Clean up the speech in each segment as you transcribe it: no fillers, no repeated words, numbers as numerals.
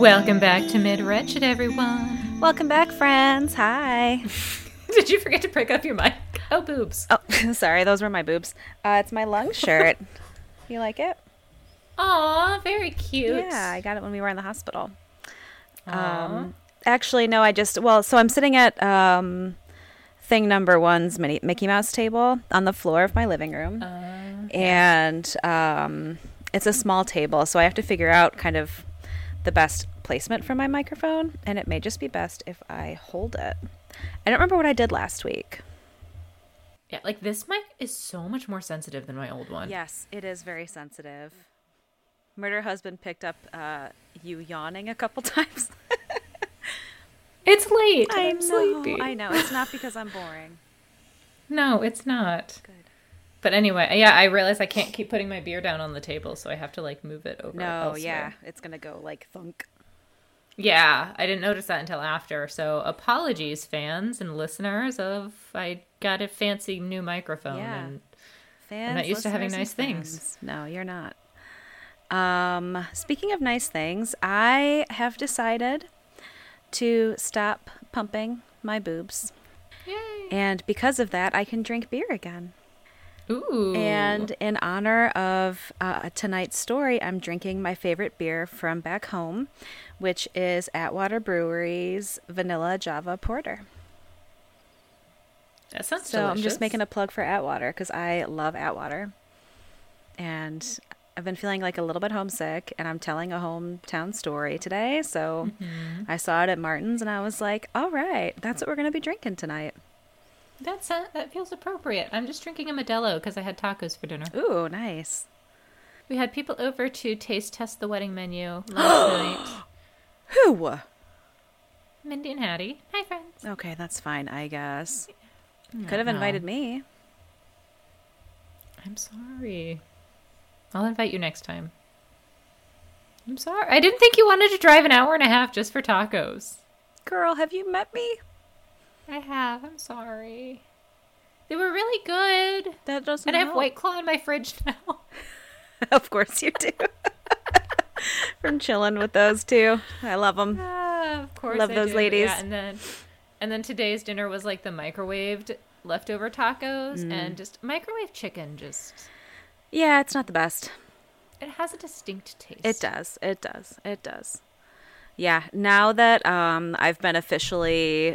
Welcome back to Mid-Wretched, everyone. Welcome back, friends. Hi. Did you forget to pick up your mic? Oh, boobs. Oh, sorry. Those were my boobs. It's my lung shirt. You like it? Aw, very cute. Yeah, I got it when we were in the hospital. Actually, no, so I'm sitting at thing number one's Mickey Mouse table on the floor of my living room. And it's a small table, so I have to figure out kind of the best placement for my microphone, and it may just be best if I hold it. I don't remember what I did last week. Yeah, like this mic is so much more sensitive than my old one. Yes, it is very sensitive. Murder Husband picked up you yawning a couple times. It's late. I'm sleepy. I know. It's not because I'm boring. No, it's not. Good. But anyway, yeah, I realize I can't keep putting my beer down on the table, so I have to, like, move it over. No, elsewhere. Yeah. It's going to go, like, thunk. Yeah. I didn't notice that until after. So apologies, fans and listeners of I got a fancy new microphone. Yeah. And fans, I'm not used to having nice things. No, you're not. Speaking of nice things, I have decided to stop pumping my boobs. Yay. And because of that, I can drink beer again. Ooh. And in honor of tonight's story, I'm drinking my favorite beer from back home, which is Atwater Brewery's Vanilla Java Porter. That sounds delicious. I'm just making a plug for Atwater because I love Atwater. And I've been feeling like a little bit homesick, and I'm telling a hometown story today. So I saw it at Martin's, and I was like, all right, that's what we're going to be drinking tonight. That feels appropriate. I'm just drinking a Modelo because I had tacos for dinner. Ooh, nice. We had people over to taste test the wedding menu last night. Who? Mindy and Hattie. Hi, friends. Okay, that's fine, I guess. Could have invited me. I'm sorry. I'll invite you next time. I'm sorry. I didn't think you wanted to drive an hour and a half just for tacos. Girl, have you met me? I have. I'm sorry. They were really good. That doesn't And I have help. White Claw in my fridge now. Of course you do. From chilling with those two. I love them. Of course love I those do. Ladies. Yeah, and then today's dinner was like the microwaved leftover tacos and just microwave chicken. Yeah, it's not the best. It has a distinct taste. It does. Yeah. Now that I've been officially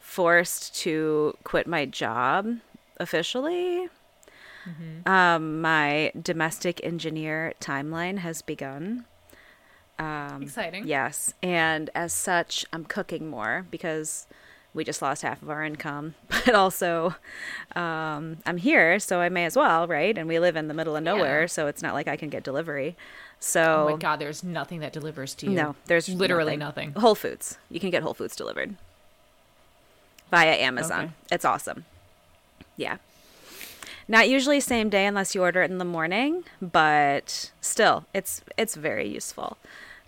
forced to quit my job officially. My domestic engineer timeline has begun. Exciting. Yes. And as such, I'm cooking more because we just lost half of our income, but also I'm here, so I may as well, right? And we live in the middle of nowhere, so it's not like I can get delivery. So, oh my God, there's nothing that delivers to you. No, there's literally nothing. Whole Foods. You can get Whole Foods delivered via Amazon. Okay. It's awesome. Yeah. Not usually same day unless you order it in the morning, but still, it's very useful.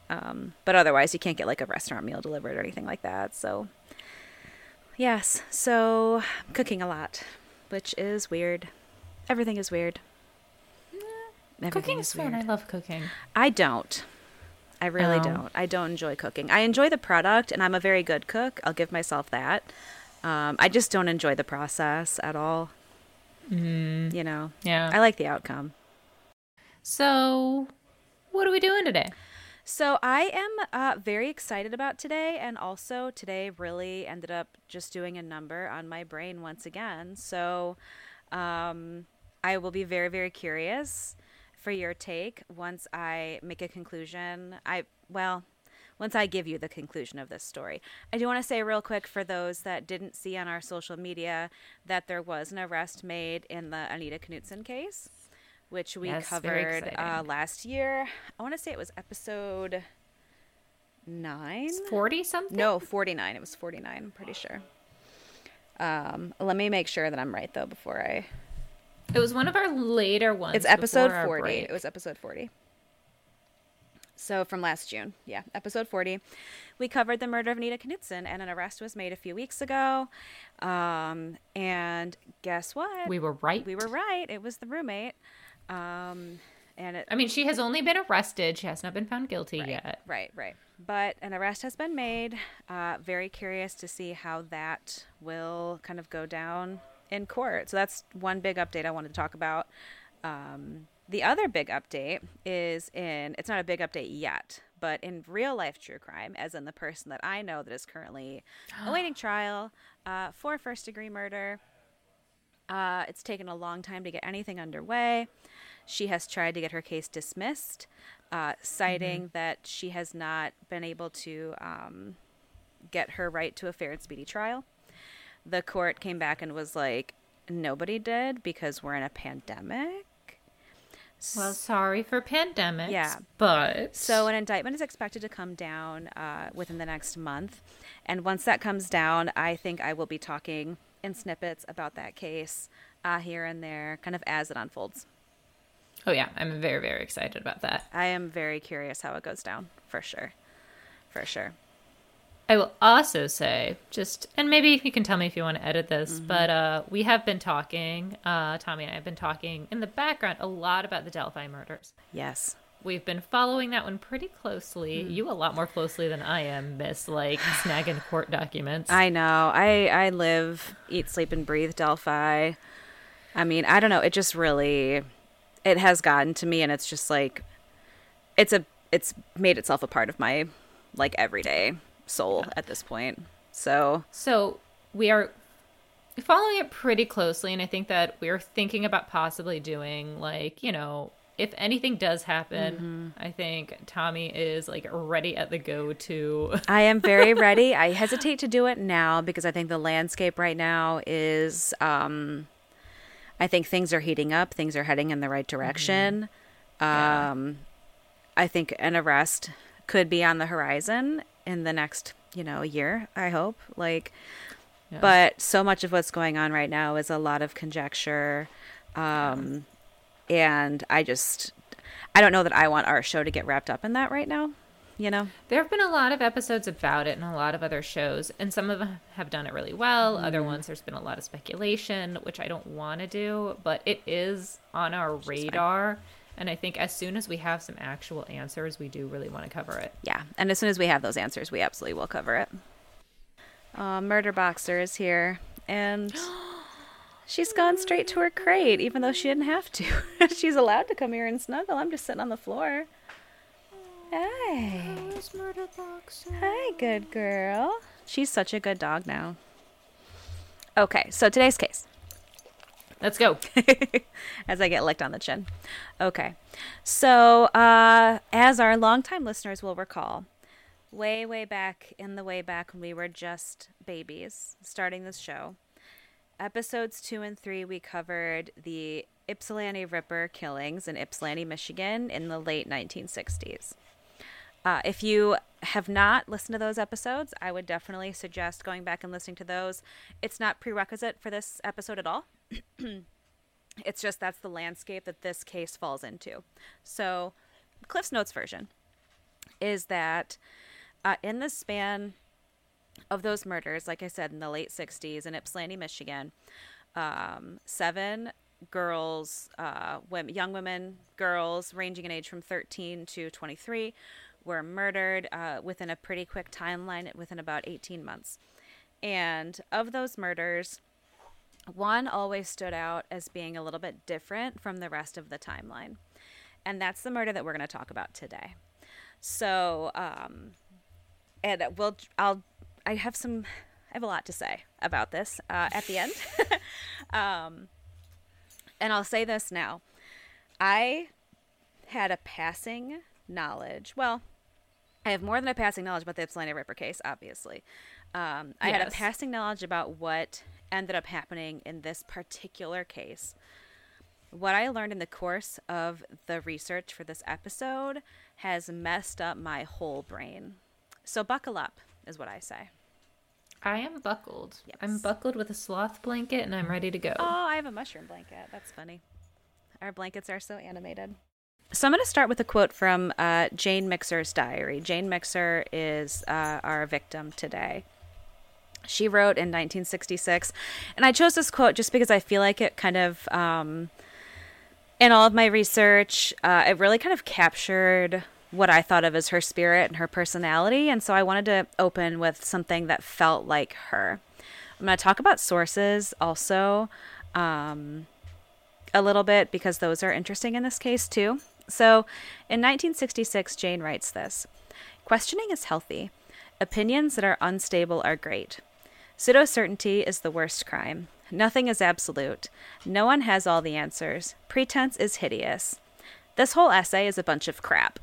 But otherwise, you can't get like a restaurant meal delivered or anything like that. So, yes. So, I'm cooking a lot, which is weird. Everything is weird. Cooking is fun. I love cooking. I don't. I really don't. I don't enjoy cooking. I enjoy the product, and I'm a very good cook. I'll give myself that. I just don't enjoy the process at all. You know? Yeah. I like the outcome. So, what are we doing today? So, I am very excited about today, and also today really ended up just doing a number on my brain once again. So, I will be very, very curious for your take once I make a conclusion. Once I give you the conclusion of this story. I do want to say real quick for those that didn't see on our social media that there was an arrest made in the Anita Knutson case, which we covered last year. I want to say it was episode 9? 40 something? No, 49. It was 49, I'm pretty sure. Let me make sure that I'm right though before I... It was one of our later ones. It's episode 40. It was episode 40. So from last June. Yeah, episode 40. We covered the murder of Anita Knutson, and an arrest was made a few weeks ago. And guess what? We were right. It was the roommate. And it, I mean, she has only been arrested. She has not been found guilty yet. Right. But an arrest has been made. Very curious to see how that will kind of go down in court. So that's one big update I wanted to talk about. The other big update is it's not a big update yet, but in real life true crime, as in the person that I know that is currently awaiting trial for first degree murder. It's taken a long time to get anything underway. She has tried to get her case dismissed, citing that she has not been able to get her right to a fair and speedy trial. The court came back and was like, nobody did because we're in a pandemic. Well, sorry for pandemics, but... So an indictment is expected to come down within the next month. And once that comes down, I think I will be talking in snippets about that case here and there, kind of as it unfolds. Oh, yeah. I'm very, very excited about that. I am very curious how it goes down, for sure. For sure. I will also say, and maybe you can tell me if you want to edit this, but we have been talking, Tommy and I have been talking in the background a lot about the Delphi murders. Yes. We've been following that one pretty closely. You a lot more closely than I am, miss, like snagging court documents. I know. I live, eat, sleep, and breathe Delphi. I mean, I don't know. It just really, it has gotten to me, and it's just like, it's made itself a part of my, like, everyday soul at this point. So we are following it pretty closely, and I think that we're thinking about possibly doing, like, you know, if anything does happen, I think Tommy is, like, ready at the go-to. I am very ready. I hesitate to do it now because I think the landscape right now is I think things are heating up, things are heading in the right direction. I think an arrest could be on the horizon in the next, you know, year, I hope. But so much of what's going on right now is a lot of conjecture. And I don't know that I want our show to get wrapped up in that right now, you know? There have been a lot of episodes about it and a lot of other shows, and some of them have done it really well. Other ones, there's been a lot of speculation, which I don't want to do, but it is on our radar. And I think as soon as we have some actual answers, we do really want to cover it. Yeah. And as soon as we have those answers, we absolutely will cover it. Murder Boxer is here. And she's gone straight to her crate, even though she didn't have to. She's allowed to come here and snuggle. I'm just sitting on the floor. Hey. Where's Murder Boxer? Hi, good girl. She's such a good dog now. Okay. So today's case. Let's go. As I get licked on the chin. Okay. So as our longtime listeners will recall, way back in the way back when we were just babies starting this show, episodes 2 and 3, we covered the Ypsilanti Ripper killings in Ypsilanti, Michigan in the late 1960s. If you have not listened to those episodes, I would definitely suggest going back and listening to those. It's not prerequisite for this episode at all. It's just that's the landscape that this case falls into. So Cliff's Notes version is that in the span of those murders, like I said, in the late 60s in Ypsilanti, Michigan, 7 girls, young women, girls ranging in age from 13 to 23 were murdered within a pretty quick timeline, within about 18 months. And of those murders, one always stood out as being a little bit different from the rest of the timeline. And that's the murder that we're going to talk about today. So, I have a lot to say about this at the end. And I'll say this now. I had a passing knowledge. Well, I have more than a passing knowledge about the Ypsilanti Ripper case, obviously. I had a passing knowledge about what ended up happening in this particular case. What I learned in the course of the research for this episode has messed up my whole brain. So buckle up is what I say. I am buckled. Yes. I'm buckled with a sloth blanket and I'm ready to go. Oh, I have a mushroom blanket. That's funny. Our blankets are so animated. So I'm going to start with a quote from Jane Mixer's diary. Jane Mixer is our victim today. She wrote in 1966, and I chose this quote just because I feel like it kind of in all of my research, it really kind of captured what I thought of as her spirit and her personality. And so I wanted to open with something that felt like her. I'm going to talk about sources also a little bit because those are interesting in this case too. So in 1966, Jane writes this. Questioning is healthy. Opinions that are unstable are great. Pseudo-certainty is the worst crime. Nothing is absolute. No one has all the answers. Pretense is hideous. This whole essay is a bunch of crap.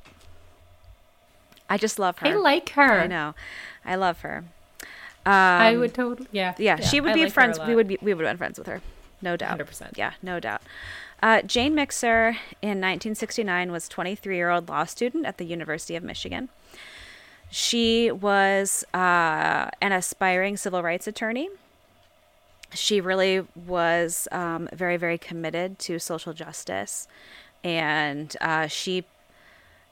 I just love her. I like her. I know. I love her. I would totally, yeah. She would be friends. We would have been friends with her. No doubt. 100%. Yeah, no doubt. Jane Mixer in 1969 was a 23-year-old law student at the University of Michigan. She was an aspiring civil rights attorney. She really was very, very committed to social justice. And she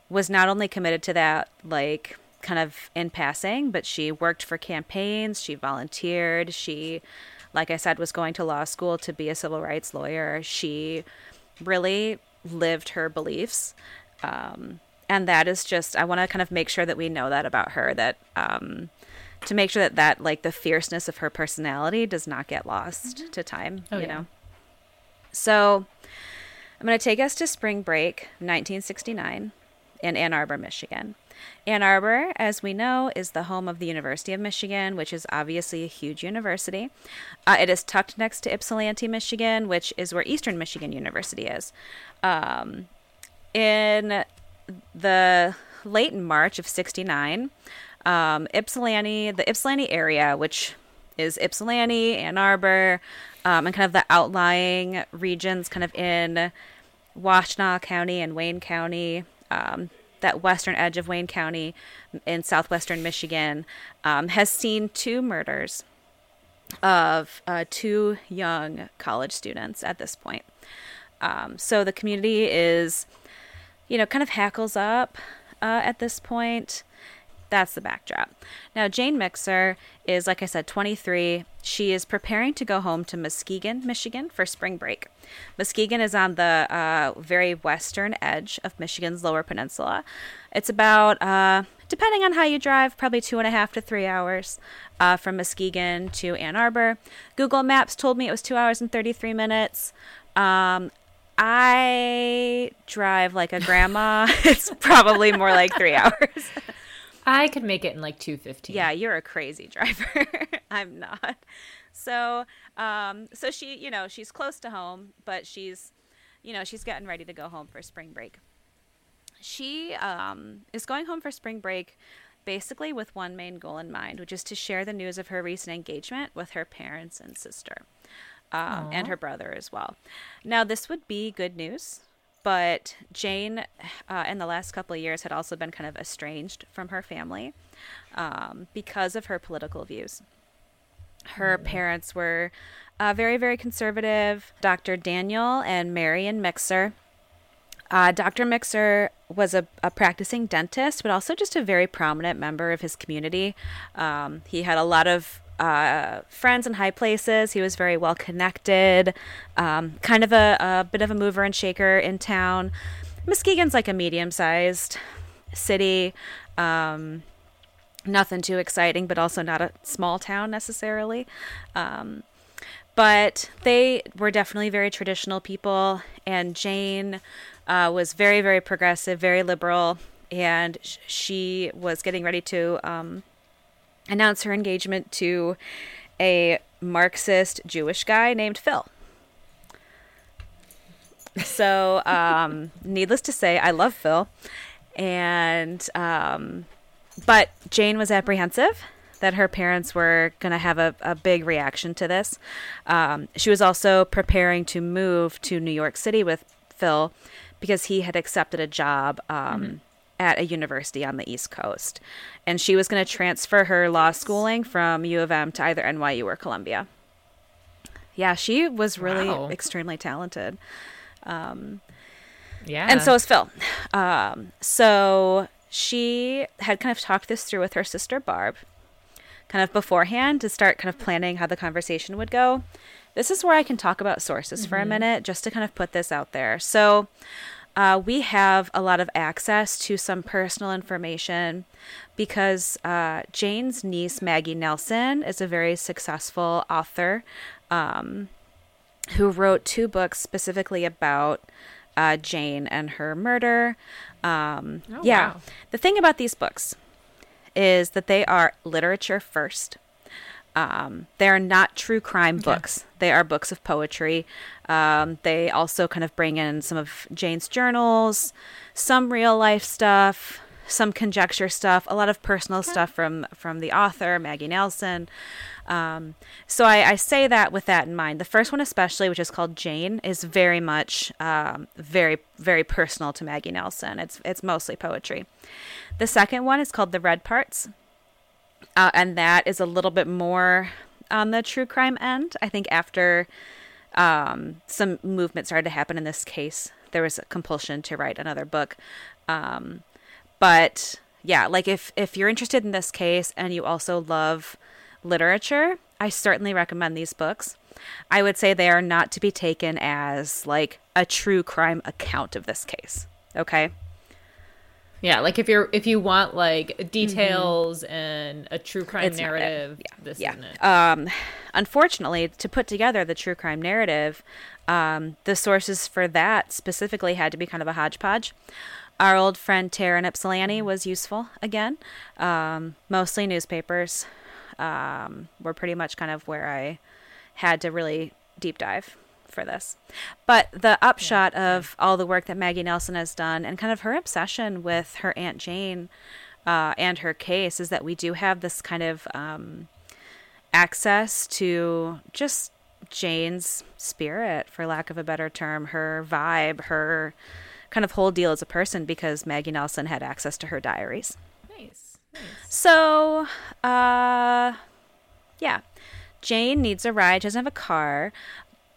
was not only committed to that, like, kind of in passing, but she worked for campaigns. She volunteered. She, like I said, was going to law school to be a civil rights lawyer. She really lived her beliefs. And that is just, I want to kind of make sure that we know that about her, that to make sure that like the fierceness of her personality does not get lost to time, know? So I'm going to take us to spring break 1969 in Ann Arbor, Michigan. Ann Arbor, as we know, is the home of the University of Michigan, which is obviously a huge university. It is tucked next to Ypsilanti, Michigan, which is where Eastern Michigan University is. In the late March of 69, the Ypsilanti area, which is Ypsilanti, Ann Arbor, and kind of the outlying regions kind of in Washtenaw County and Wayne County, that western edge of Wayne County in southwestern Michigan, has seen two murders of two young college students at this point. So the community is, kind of hackles up at this point. That's the backdrop. Now, Jane Mixer is, like I said, 23. She is preparing to go home to Muskegon, Michigan for spring break. Muskegon is on the very western edge of Michigan's Lower Peninsula. It's about, depending on how you drive, probably 2.5 to 3 hours from Muskegon to Ann Arbor. Google Maps told me it was 2 hours and 33 minutes. I drive like a grandma. It's probably more like 3 hours. I could make it in like 2:15. Yeah, you're a crazy driver. I'm not. So, so she, she's close to home, but she's, she's getting ready to go home for spring break. She is going home for spring break basically with one main goal in mind, which is to share the news of her recent engagement with her parents and sister. And her brother as well. Now, this would be good news, but Jane, in the last couple of years, had also been kind of estranged from her family because of her political views. Her parents were very, very conservative, Dr. Daniel and Marion Mixer. Dr. Mixer was a practicing dentist, but also just a very prominent member of his community. He had a lot of friends in high places. He was very well connected, kind of a bit of a mover and shaker in town. Muskegon's like a medium-sized city, nothing too exciting, but also not a small town necessarily. But they were definitely very traditional people, and Jane was very, very progressive, very liberal, and she was getting ready to announce her engagement to a Marxist Jewish guy named Phil. So, needless to say, I love Phil. And, but Jane was apprehensive that her parents were going to have a big reaction to this. She was also preparing to move to New York City with Phil because he had accepted a job, at a university on the East Coast. And she was going to transfer her law schooling from U of M to either NYU or Columbia. Yeah, she was really extremely talented. Yeah. And so was Phil. So she had kind of talked this through with her sister, Barb, kind of beforehand to start kind of planning how the conversation would go. This is where I can talk about sources for a minute, just to kind of put this out there. So we have a lot of access to some personal information because Jane's niece, Maggie Nelson, is a very successful author who wrote 2 books specifically about Jane and her murder. Wow. The thing about these books is that they are literature first. They are not true crime books. They are books of poetry. They also kind of bring in some of Jane's journals, some real life stuff, some conjecture stuff, a lot of personal stuff from the author, Maggie Nelson. So I say that with that in mind. The first one especially, which is called Jane, is very much very, very personal to Maggie Nelson. It's mostly poetry. The second one is called The Red Parts. And that is a little bit more on the true crime end. I think after some movement started to happen in this case, there was a compulsion to write another book. But yeah, like if you're interested in this case and you also love literature, I certainly recommend these books. I would say they are not to be taken as like a true crime account of this case. Okay. Yeah, like if you want like details and a true crime narrative, this isn't it. Unfortunately, to put together the true crime narrative, the sources for that specifically had to be kind of a hodgepodge. Our old friend Taryn Ypsilanti was useful again. Mostly newspapers were pretty much kind of where I had to really deep dive for this. But the upshot of all the work that Maggie Nelson has done and kind of her obsession with her Aunt Jane and her case is that we do have this kind of access to just Jane's spirit, for lack of a better term, her vibe, her kind of whole deal as a person, because Maggie Nelson had access to her diaries. Nice. So, Jane needs a ride. She doesn't have a car.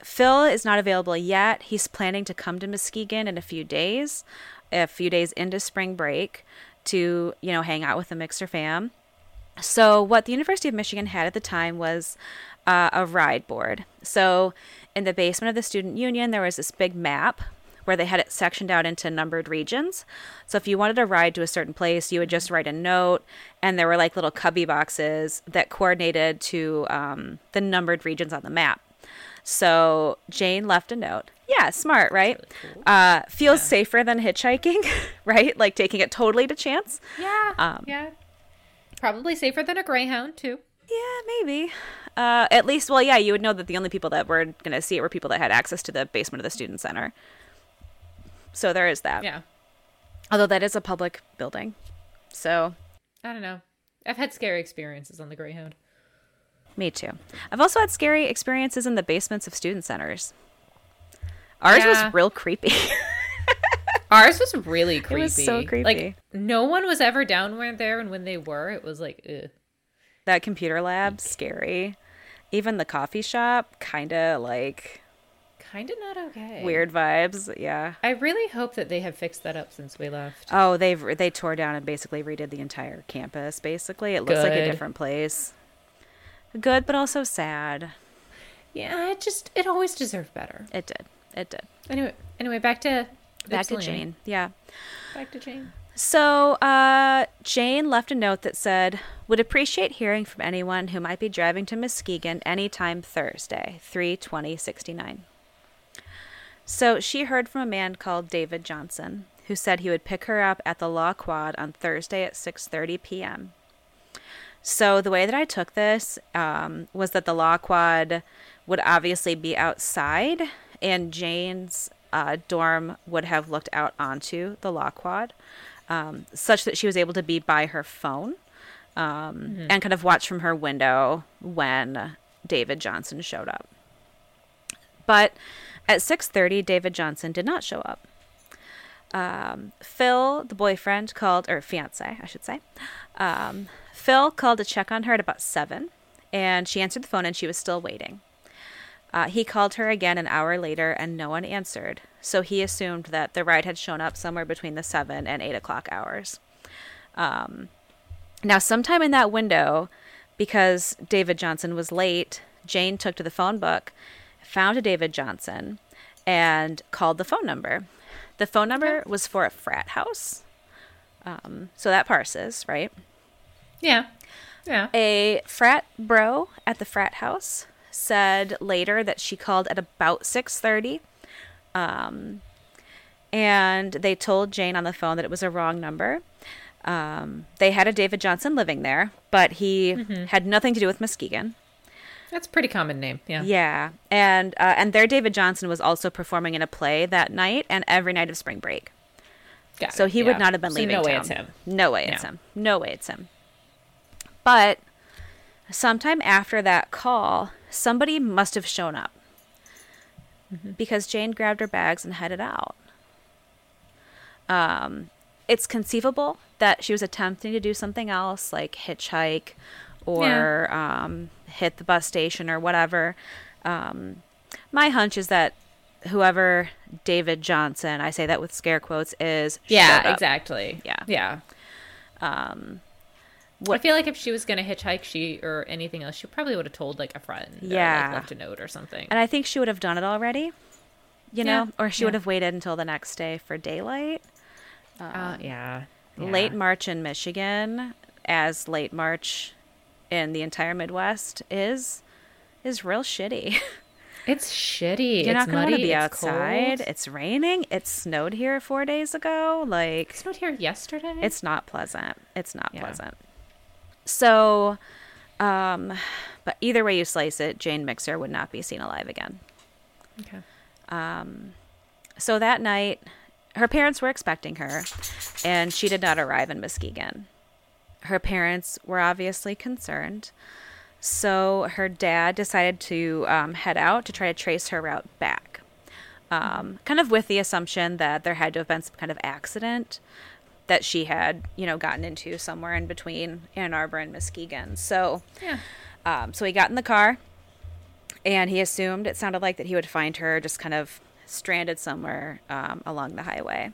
Phil is not available yet. He's planning to come to Muskegon in a few days into spring break to, hang out with the Mixer fam. So what the University of Michigan had at the time was a ride board. So in the basement of the student union, there was this big map where they had it sectioned out into numbered regions. So if you wanted a ride to a certain place, you would just write a note, and there were like little cubby boxes that coordinated to the numbered regions on the map. So Jane left a note. Yeah, smart, right? Really cool. Feels safer than hitchhiking, right? Like taking it totally to chance. Yeah, probably safer than a Greyhound too. Yeah, maybe. At least, you would know that the only people that were going to see it were people that had access to the basement of the student center. So there is that. Yeah. Although that is a public building, so I don't know. I've had scary experiences on the Greyhound. Me too. I've also had scary experiences in the basements of student centers. Ours was real creepy. Ours was really creepy. It was so creepy. Like, no one was ever down there, and when they were, it was like, ugh. That computer lab, scary. Even the coffee shop, kind of not okay. Weird vibes, yeah. I really hope that they have fixed that up since we left. Oh, they tore down and basically redid the entire campus, basically. It looks like a different place. Good, but also sad. Yeah, it always deserved better. It did. Anyway, back to Jane. Yeah. Back to Jane. So Jane left a note that said, would appreciate hearing from anyone who might be driving to Muskegon anytime Thursday, 3/20/69. So she heard from a man called David Johnson, who said he would pick her up at the Law Quad on Thursday at 6:30 p.m. So the way that I took this was that the Law Quad would obviously be outside, and Jane's dorm would have looked out onto the Law Quad, such that she was able to be by her phone and kind of watch from her window when David Johnson showed up. But at 6:30, David Johnson did not show up. Phil, the boyfriend, Phil called to check on her at about 7, and she answered the phone, and she was still waiting. He called her again an hour later, and no one answered, so he assumed that the ride had shown up somewhere between the 7 and 8 o'clock hours. Now, sometime in that window, because David Johnson was late, Jane took to the phone book found a David Johnson and called the phone number. The phone number was for a frat house. So that parses, right? Yeah. Yeah. A frat bro at the frat house said later that she called at about 6:30. And they told Jane on the phone that it was a wrong number. They had a David Johnson living there, but he had nothing to do with Muskegon. That's a pretty common name, yeah. Yeah, and their David Johnson was also performing in a play that night and every night of spring break. So he would not have been leaving town. No way it's him. No way it's him. But sometime after that call, somebody must have shown up because Jane grabbed her bags and headed out. It's conceivable that she was attempting to do something else, like hitchhike or hit the bus station or whatever. My hunch is that whoever David Johnson, I say that with scare quotes, is showed up. Exactly. Yeah. Yeah. I feel like if she was going to hitchhike, she or anything else, she probably would have told like a friend or like, left a note or something. And I think she would have done it already, you know, or she would have waited until the next day for daylight. Late March in Michigan, as late March in the entire Midwest is real shitty. It's shitty. You're not going to be outside. Cold. It's raining. It snowed here 4 days ago. Like, it snowed here yesterday. It's not pleasant. It's not pleasant. So, but either way you slice it, Jane Mixer would not be seen alive again. Okay. So that night, her parents were expecting her, and she did not arrive in Muskegon. Her parents were obviously concerned, so her dad decided to head out to try to trace her route back, kind of with the assumption that there had to have been some kind of accident that she had, you know, gotten into somewhere in between Ann Arbor and Muskegon. So, so he got in the car, and he assumed it sounded like that he would find her just kind of stranded somewhere along the highway.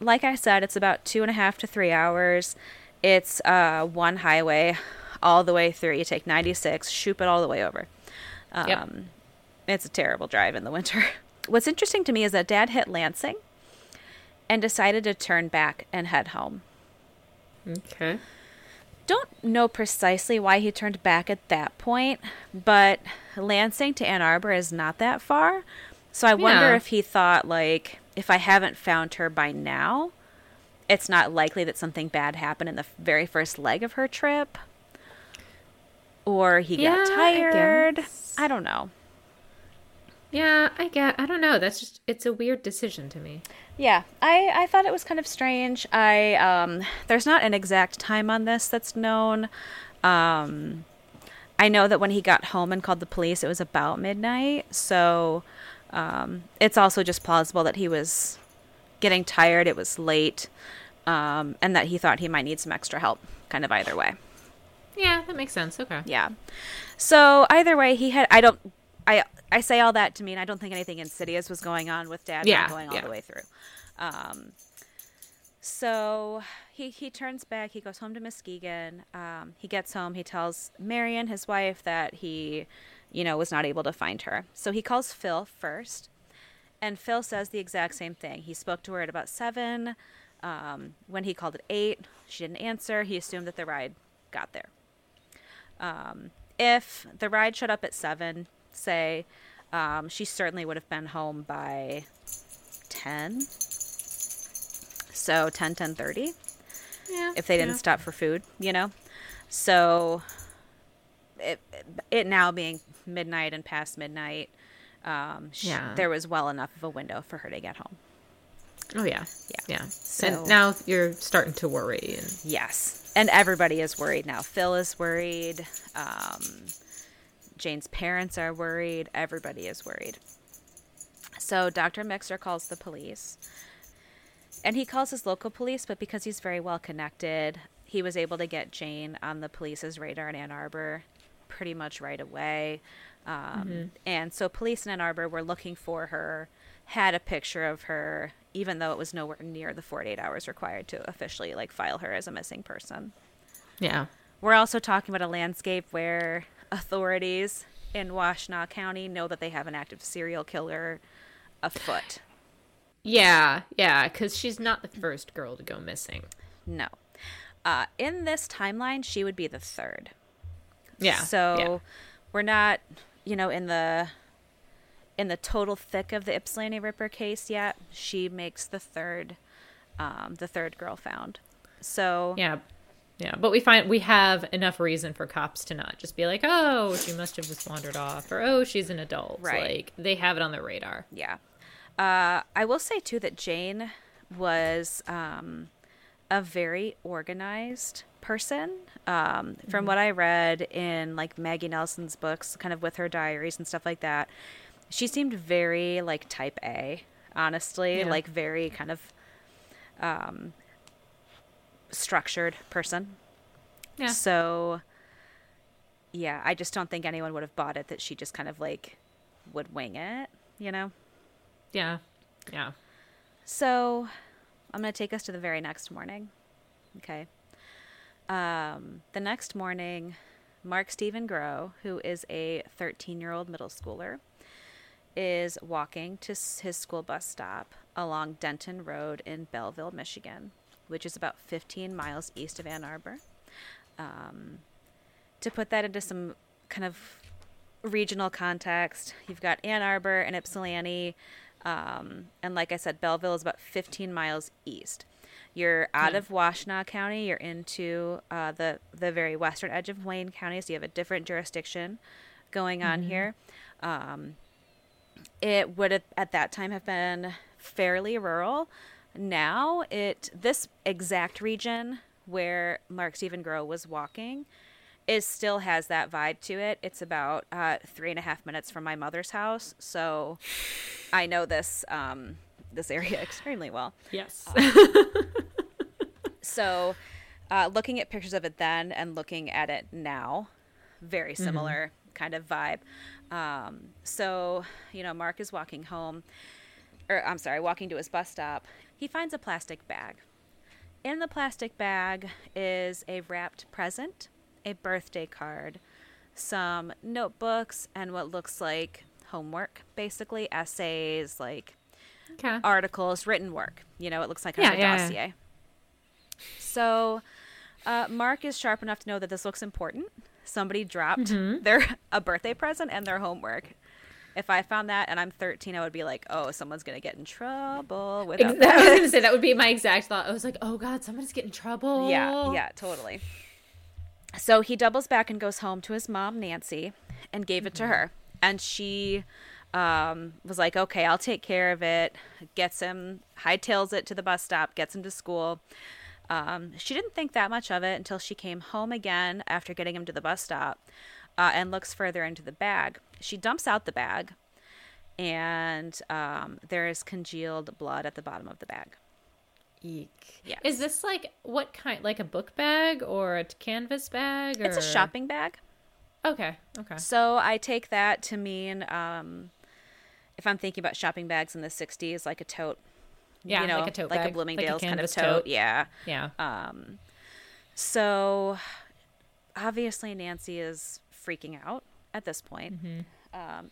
Like I said, it's about 2.5 to 3 hours. It's one highway all the way through. You take 96, shoot it all the way over. It's a terrible drive in the winter. What's interesting to me is that Dad hit Lansing and decided to turn back and head home. Okay. Don't know precisely why he turned back at that point, but Lansing to Ann Arbor is not that far. So I wonder if he thought, like, if I haven't found her by now, it's not likely that something bad happened in the very first leg of her trip. Or he got tired. I don't know. Yeah, I don't know. That's just, it's a weird decision to me. Yeah, I thought it was kind of strange. There's not an exact time on this that's known. I know that when he got home and called the police, it was about midnight. So it's also just plausible that he was getting tired, it was late, and that he thought he might need some extra help, kind of either way. Yeah, that makes sense. Okay. Yeah. So either way, he had, I say all that to mean I don't think anything insidious was going on with Dad going all the way through. So he turns back, he goes home to Muskegon. He gets home, he tells Marion, his wife, that he, you know, was not able to find her. So he calls Phil first, and Phil says the exact same thing. He spoke to her at about 7. When he called at 8, she didn't answer. He assumed that the ride got there. If the ride showed up at 7, say, she certainly would have been home by 10. So 10:30. Yeah. If they didn't stop for food, you know? So it now being midnight and past midnight, there was well enough of a window for her to get home. Oh, yeah. Yeah. Yeah. So, and now you're starting to worry. And... Yes. And everybody is worried now. Phil is worried. Jane's parents are worried. Everybody is worried. So Dr. Mixer calls the police. And he calls his local police, but because he's very well connected, he was able to get Jane on the police's radar in Ann Arbor pretty much right away. And so police in Ann Arbor were looking for her, had a picture of her, even though it was nowhere near the 48 hours required to officially, like, file her as a missing person. Yeah. We're also talking about a landscape where authorities in Washtenaw County know that they have an active serial killer afoot. Yeah, because she's not the first girl to go missing. No. In this timeline, she would be the third. Yeah. So we're not, in the total thick of the Ypsilanti Ripper case yet. She makes the third girl found. So yeah, but we have enough reason for cops to not just be like, oh, she must have just wandered off, or oh, she's an adult. Right. Like, they have it on their radar. Yeah. I will say too that Jane was a very organized person. From what I read in like Maggie Nelson's books, kind of with her diaries and stuff like that, she seemed very like type A, honestly, like very kind of structured person. Yeah. So yeah, I just don't think anyone would have bought it that she just kind of like would wing it, Yeah. So I'm going to take us to the very next morning. Okay. The next morning, Mark Stephen Grow, who is a 13-year-old middle schooler, is walking to his school bus stop along Denton Road in Belleville, Michigan, which is about 15 miles east of Ann Arbor. To put that into some kind of regional context, you've got Ann Arbor and Ypsilanti, and like I said, Belleville is about 15 miles east. You're out of Washtenaw County. You're into the very western edge of Wayne County, so you have a different jurisdiction going on here. It would have, at that time, have been fairly rural. Now, this exact region where Mark Stephen Grow was walking still has that vibe to it. It's about 3.5 minutes from my mother's house, so I know this area extremely well. Yes. So looking at pictures of it then and looking at it now, very similar kind of vibe. So Mark is walking to his bus stop. He finds a plastic bag. In the plastic bag is a wrapped present, a birthday card, some notebooks, and what looks like homework, basically essays, like articles, written work. It looks like a dossier. So Mark is sharp enough to know that this looks important. Somebody dropped a birthday present and their homework. If I found that and I'm 13, I would be like, oh, someone's going to get in trouble. I was going to say, that would be my exact thought. I was like, oh, God, someone's getting in trouble. Yeah, totally. So he doubles back and goes home to his mom, Nancy, and gave it to her. And she was like, okay, I'll take care of it. Gets him, hightails it to the bus stop, gets him to school. She didn't think that much of it until she came home again after getting him to the bus stop. And looks further into the bag. She dumps out the bag, and there is congealed blood at the bottom of the bag. Eek. Yes. Is this like what kind? Like a book bag or a canvas bag? Or... It's a shopping bag. Okay. So I take that to mean, if I'm thinking about shopping bags in the 60s, like a tote. Yeah, like a tote bag. Like a Bloomingdale's like a kind of tote. Yeah. So obviously Nancy is... freaking out at this point.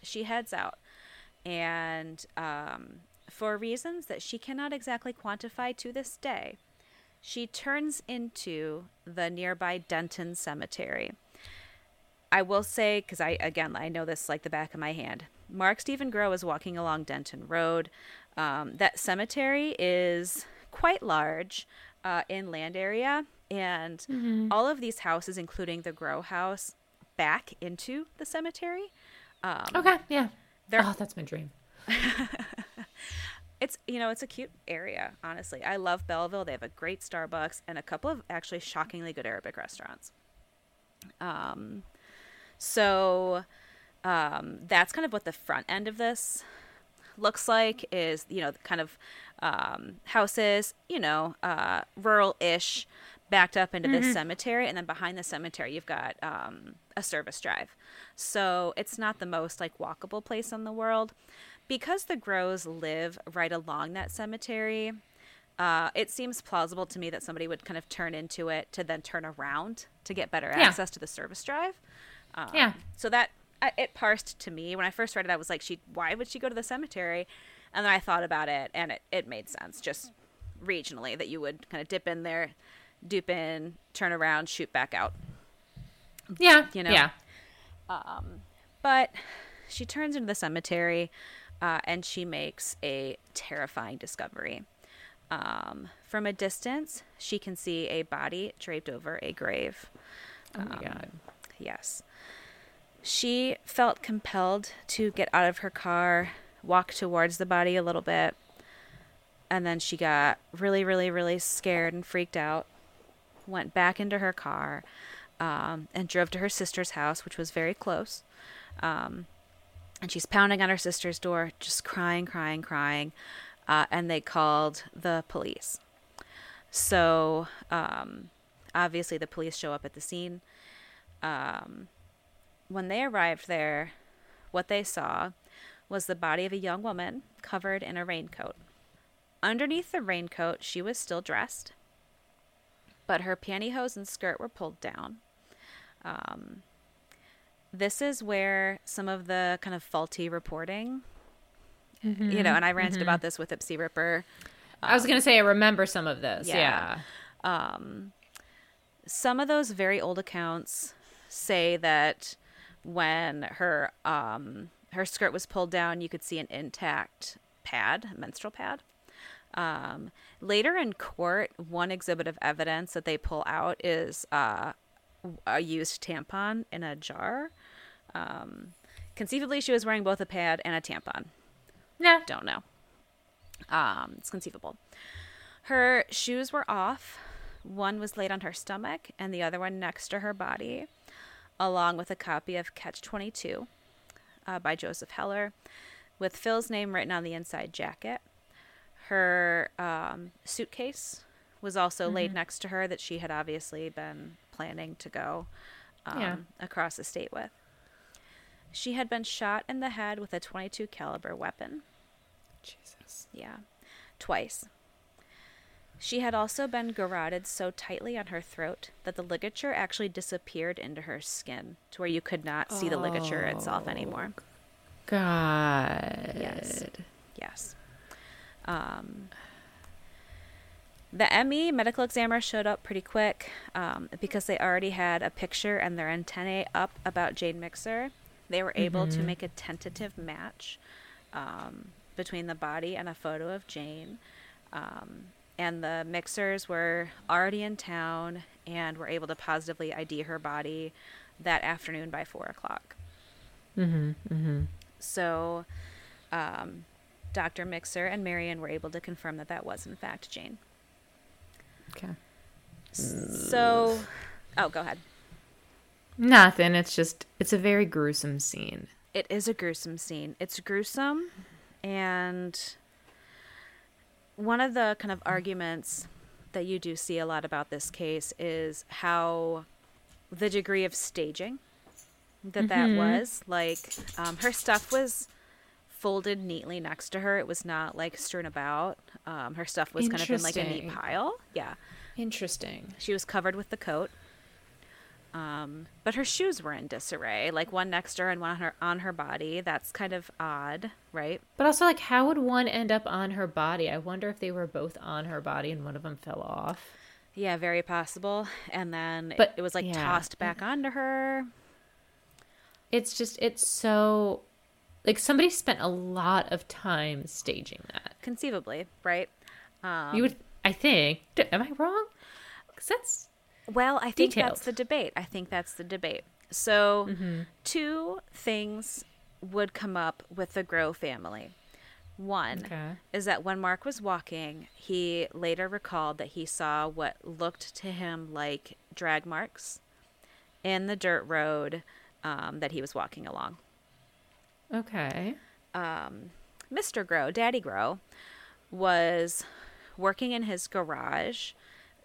She heads out, and for reasons that she cannot exactly quantify to this day, she turns into the nearby Denton Cemetery. I will say, because I know this like the back of my hand, Mark Stephen Grow is walking along Denton Road. That cemetery is quite large in land area, and all of these houses, including the Grow house, back into the cemetery. That's my dream. It's it's a cute area, honestly. I love Belleville. They have a great Starbucks and a couple of actually shockingly good Arabic restaurants. So that's kind of what the front end of this looks like, is kind of houses, rural-ish, backed up into this cemetery. And then behind the cemetery you've got a service drive, so it's not the most like walkable place in the world. Because the Grows live right along that cemetery, it seems plausible to me that somebody would kind of turn into it to then turn around to get better access to the service drive. So that it parsed to me. When I first read it, I was like, why would she go to the cemetery? And then I thought about it, and it made sense just regionally that you would kind of dip in there, dupe in, turn around, shoot back out. Yeah. You know? Yeah. But she turns into the cemetery, and she makes a terrifying discovery. From a distance, she can see a body draped over a grave. Oh, my God. Yes. She felt compelled to get out of her car, walk towards the body a little bit, and then she got really, really, really scared and freaked out, went back into her car, and drove to her sister's house, which was very close. And she's pounding on her sister's door, just crying. And they called the police. So, obviously the police show up at the scene. When they arrived there, what they saw was the body of a young woman covered in a raincoat. Underneath the raincoat, she was still dressed, but her pantyhose and skirt were pulled down. This is where some of the kind of faulty reporting, mm-hmm. you know, and I ranted mm-hmm. about this with Ypsi Ripper. I was going to say, I remember some of this. Yeah. Some of those very old accounts say that when her skirt was pulled down, you could see an intact pad, menstrual pad. Later in court, one exhibit of evidence that they pull out is a used tampon in a jar. Conceivably, she was wearing both a pad and a tampon. Nah. Don't know. It's conceivable. Her shoes were off. One was laid on her stomach and the other one next to her body, along with a copy of Catch-22 by Joseph Heller, with Phil's name written on the inside jacket. Her suitcase was also mm-hmm. laid next to her that she had obviously been planning to go across the state with. She had been shot in the head with a .22 caliber weapon. Jesus. Yeah. Twice. She had also been garroted so tightly on her throat that the ligature actually disappeared into her skin to where you could not see the ligature itself anymore. God. Yes. The ME medical examiner showed up pretty quick because they already had a picture and their antennae up about Jane Mixer. They were able mm-hmm. to make a tentative match between the body and a photo of Jane. And the Mixers were already in town and were able to positively ID her body that afternoon by 4:00. Mm-hmm. Mm-hmm. So Dr. Mixer and Marion were able to confirm that was, in fact, Jane. Okay. So, go ahead. Nothing. It's a very gruesome scene. It is a gruesome scene. It's gruesome, and one of the kind of arguments that you do see a lot about this case is how the degree of staging that was. Like, her stuff was folded neatly next to her. It was not, like, strewn about. Her stuff was kind of in, like, a neat pile. Yeah. Interesting. She was covered with the coat. But her shoes were in disarray, like one next to her and one on her body. That's kind of odd, right? But also, like, how would one end up on her body? I wonder if they were both on her body and one of them fell off. Yeah, very possible. And then it was, like, tossed back onto her. It's just, it's so, like, somebody spent a lot of time staging that. Conceivably, right? You would, I think, am I wrong? Because that's... Well, I think detailed. That's the debate. So mm-hmm. two things would come up with the Grow family. One is that when Mark was walking, he later recalled that he saw what looked to him like drag marks in the dirt road that he was walking along. Okay. Mr. Grow, Daddy Grow, was working in his garage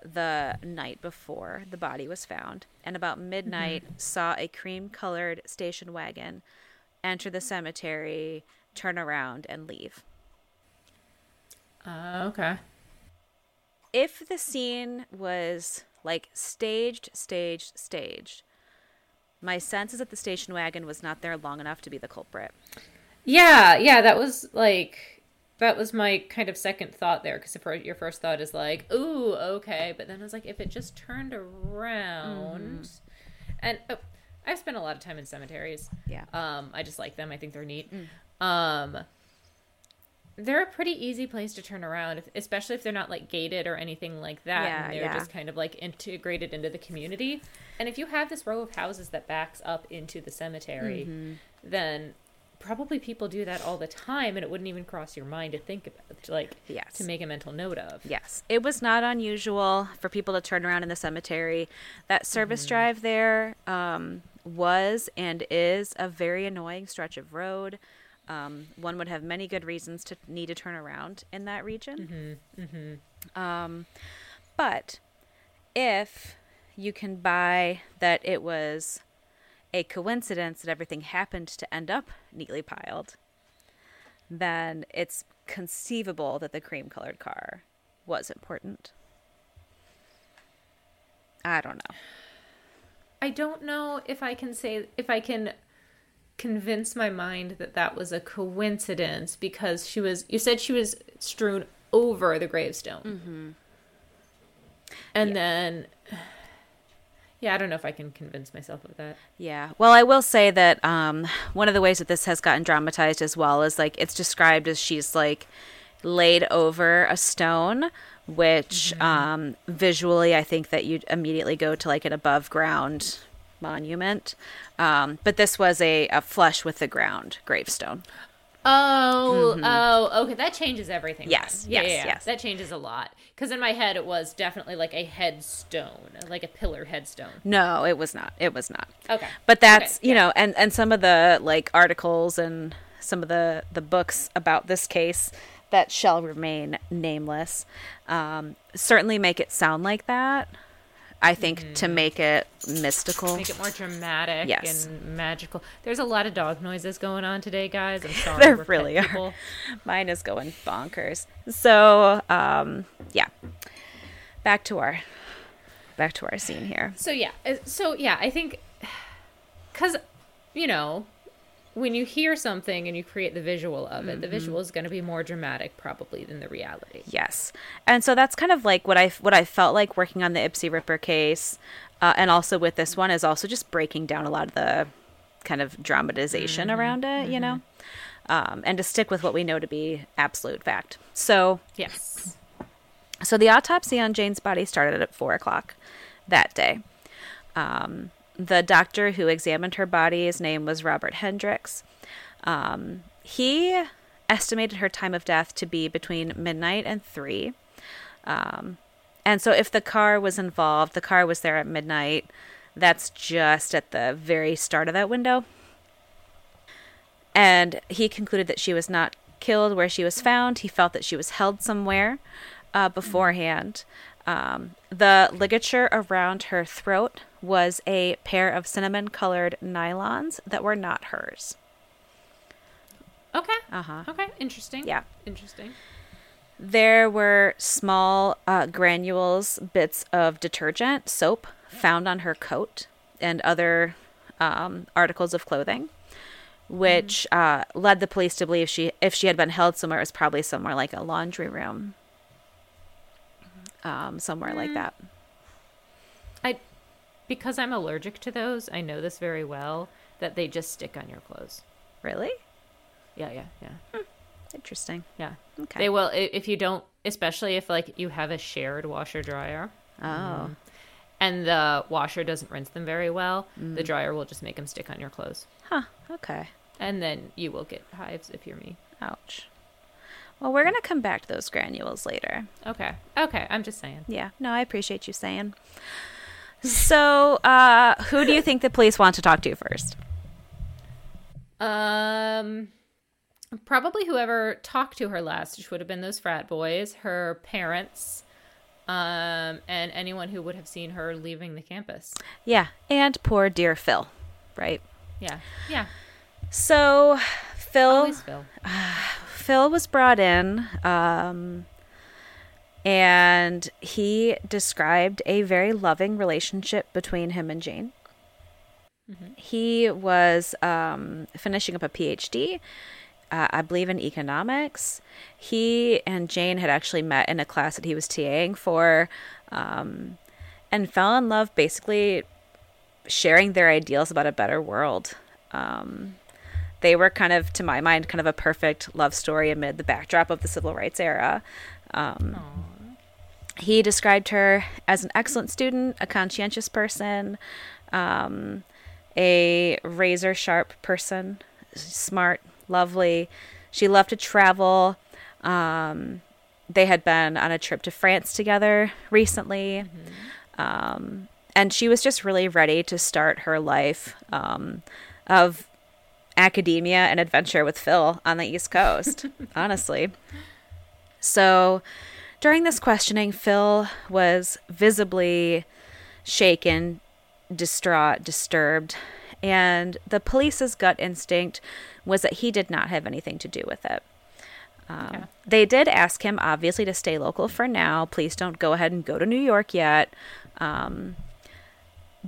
the night before the body was found, and about midnight mm-hmm. saw a cream-colored station wagon enter the cemetery, turn around, and leave. Okay. If the scene was, like, staged, My sense is that the station wagon was not there long enough to be the culprit. Yeah, that was my kind of second thought there, because your first thought is like, ooh, okay, but then I was like, if it just turned around, and I've spent a lot of time in cemeteries. Yeah. I just like them. I think they're neat. They're a pretty easy place to turn around, especially if they're not like gated or anything like that. Yeah, and they're just kind of like integrated into the community. And if you have this row of houses that backs up into the cemetery, then probably people do that all the time, and it wouldn't even cross your mind to think about, to make a mental note of. Yes. It was not unusual for people to turn around in the cemetery. That service drive there was and is a very annoying stretch of road. One would have many good reasons to need to turn around in that region. But if you can buy that it was a coincidence that everything happened to end up neatly piled, then it's conceivable that the cream-colored car was important. I don't know. I don't know if I can convince my mind that was a coincidence, because you said she was strewn over the gravestone. And then I don't know if I can convince myself of that. Well, I will say that one of the ways that this has gotten dramatized as well is like it's described as she's like laid over a stone, which visually I think that you'd immediately go to like an above ground monument, but this was a flush with the ground gravestone. Okay, that changes everything. Yes, that changes a lot, because in my head it was definitely like a headstone, like a pillar headstone. No, it was not. Okay, but that's okay, know, and some of the like articles and some of the books about this case that shall remain nameless certainly make it sound like that, I think, to make it mystical. Make it more dramatic and magical. There's a lot of dog noises going on today, guys. I'm sorry. There really are. People. Mine is going bonkers. So, back to our scene here. So, I think, because, when you hear something and you create the visual of it, the visual is going to be more dramatic probably than the reality. Yes. And so that's kind of like what I felt like working on the Ypsi Ripper case, and also with this one, is also just breaking down a lot of the kind of dramatization around it, and to stick with what we know to be absolute fact. So, yes. So the autopsy on Jane's body started at 4:00 that day. The doctor who examined her body, his name was Robert Hendricks. He estimated her time of death to be between midnight and 3. And so if the car was involved, the car was there at midnight. That's just at the very start of that window. And he concluded that she was not killed where she was found. He felt that she was held somewhere beforehand. The ligature around her throat was a pair of cinnamon-colored nylons that were not hers. Okay. Okay. Interesting. Yeah. Interesting. There were small granules, bits of detergent, soap, found on her coat and other articles of clothing, which led the police to believe if she had been held somewhere, it was probably somewhere like a laundry room, somewhere like that. Because I'm allergic to those, I know this very well, that they just stick on your clothes. Really? Yeah. Interesting. Yeah. Okay. They will, if you don't, especially if, like, you have a shared washer-dryer. Oh. And the washer doesn't rinse them very well, the dryer will just make them stick on your clothes. Huh. Okay. And then you will get hives if you're me. Ouch. Well, we're going to come back to those granules later. Okay. I'm just saying. Yeah. No, I appreciate you saying. So, who do you think the police want to talk to first? Probably whoever talked to her last, which would have been those frat boys, her parents, and anyone who would have seen her leaving the campus. Yeah, and poor dear Phil, right? Yeah. So, Phil was brought in, and he described a very loving relationship between him and Jane. Mm-hmm. He was finishing up a PhD, I believe in economics. He and Jane had actually met in a class that he was TAing for, and fell in love basically sharing their ideals about a better world. They were kind of, to my mind, kind of a perfect love story amid the backdrop of the civil rights era. He described her as an excellent student, a conscientious person, a razor-sharp person, smart, lovely. She loved to travel. They had been on a trip to France together recently. Mm-hmm. And she was just really ready to start her life of academia and adventure with Phil on the East Coast, honestly. So during this questioning, Phil was visibly shaken, distraught, disturbed, and the police's gut instinct was that he did not have anything to do with it. Yeah. They did ask him, obviously, to stay local for now. Please don't go ahead and go to New York yet.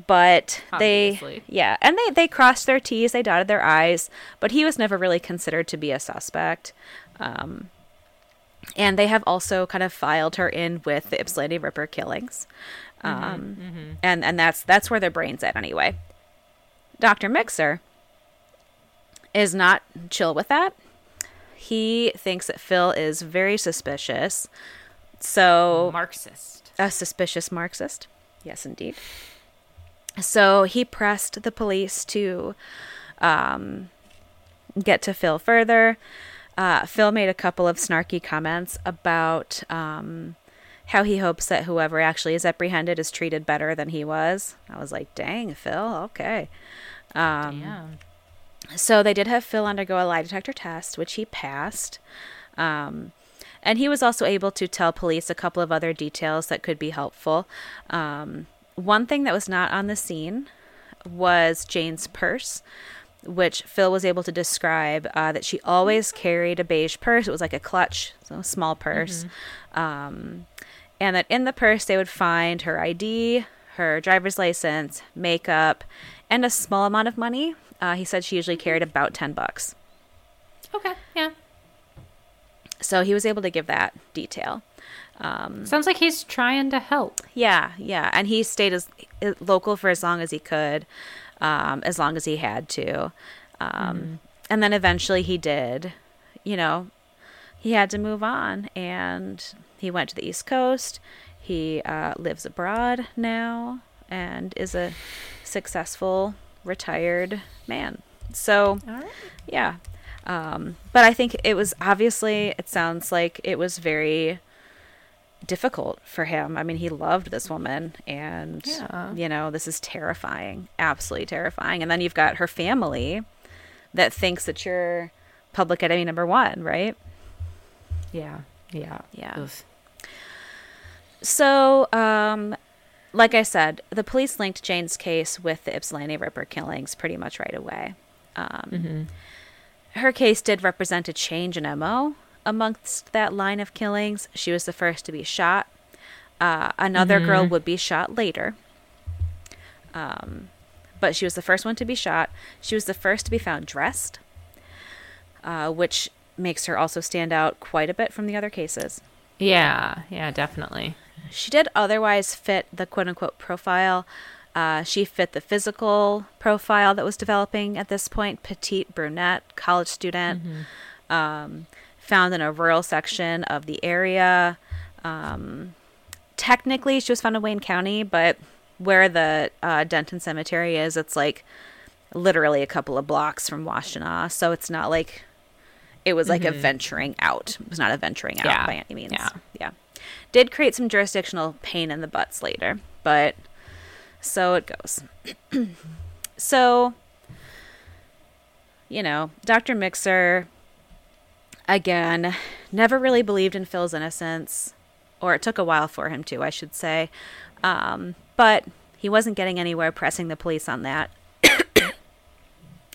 But obviously. They crossed their T's, they dotted their I's, but he was never really considered to be a suspect. And they have also kind of filed her in with the Ypsilanti Ripper killings. And that's where their brain's at anyway. Dr. Mixer is not chill with that. He thinks that Phil is very suspicious. So Marxist. A suspicious Marxist. Yes, indeed. So he pressed the police to get to Phil further. Phil made a couple of snarky comments about how he hopes that whoever actually is apprehended is treated better than he was. I was like, dang, Phil, okay. Damn. So they did have Phil undergo a lie detector test, which he passed. And he was also able to tell police a couple of other details that could be helpful. One thing that was not on the scene was Jane's purse, which Phil was able to describe that she always carried a beige purse. It was like a clutch, so a small purse. Mm-hmm. And that in the purse they would find her ID, her driver's license, makeup, and a small amount of money. He said she usually carried about $10. Okay, yeah. So he was able to give that detail. Sounds like he's trying to help. Yeah. And he stayed as local for as long as he could, as long as he had to. And then eventually he did, he had to move on. And he went to the East Coast. He lives abroad now and is a successful retired man. So, all right. Yeah. But I think it was obviously, it sounds like it was very difficult for him. I mean, he loved this woman, and this is terrifying, absolutely terrifying. And then you've got her family that thinks that you're public enemy number one, right? Yeah. Oof. So, like I said, the police linked Jane's case with the Ypsilanti Ripper killings pretty much right away. Her case did represent a change in MO. Amongst that line of killings, she was the first to be shot. Another girl would be shot later. But she was the first one to be shot. She was the first to be found dressed, which makes her also stand out quite a bit from the other cases. Yeah, definitely. She did otherwise fit the quote-unquote profile. She fit the physical profile that was developing at this point. Petite, brunette, college student. Found in a rural section of the area. Technically, she was found in Wayne County, but where the Denton Cemetery is, it's like literally a couple of blocks from Washtenaw. So it's not like it was like a venturing out. It was not a venturing out by any means. Yeah. Did create some jurisdictional pain in the butts later, but so it goes. So, Dr. Mixer... Again, never really believed in Phil's innocence, or it took a while for him to, I should say. But he wasn't getting anywhere pressing the police on that.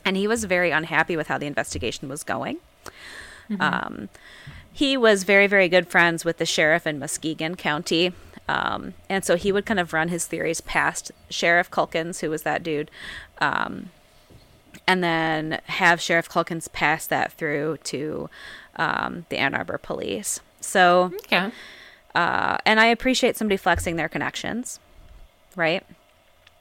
And he was very unhappy with how the investigation was going. He was very, very good friends with the sheriff in Muskegon County, And so he would kind of run his theories past Sheriff Culkins, who was that dude, and then have Sheriff Culkins pass that through to the Ann Arbor police. So, okay. And I appreciate somebody flexing their connections, right?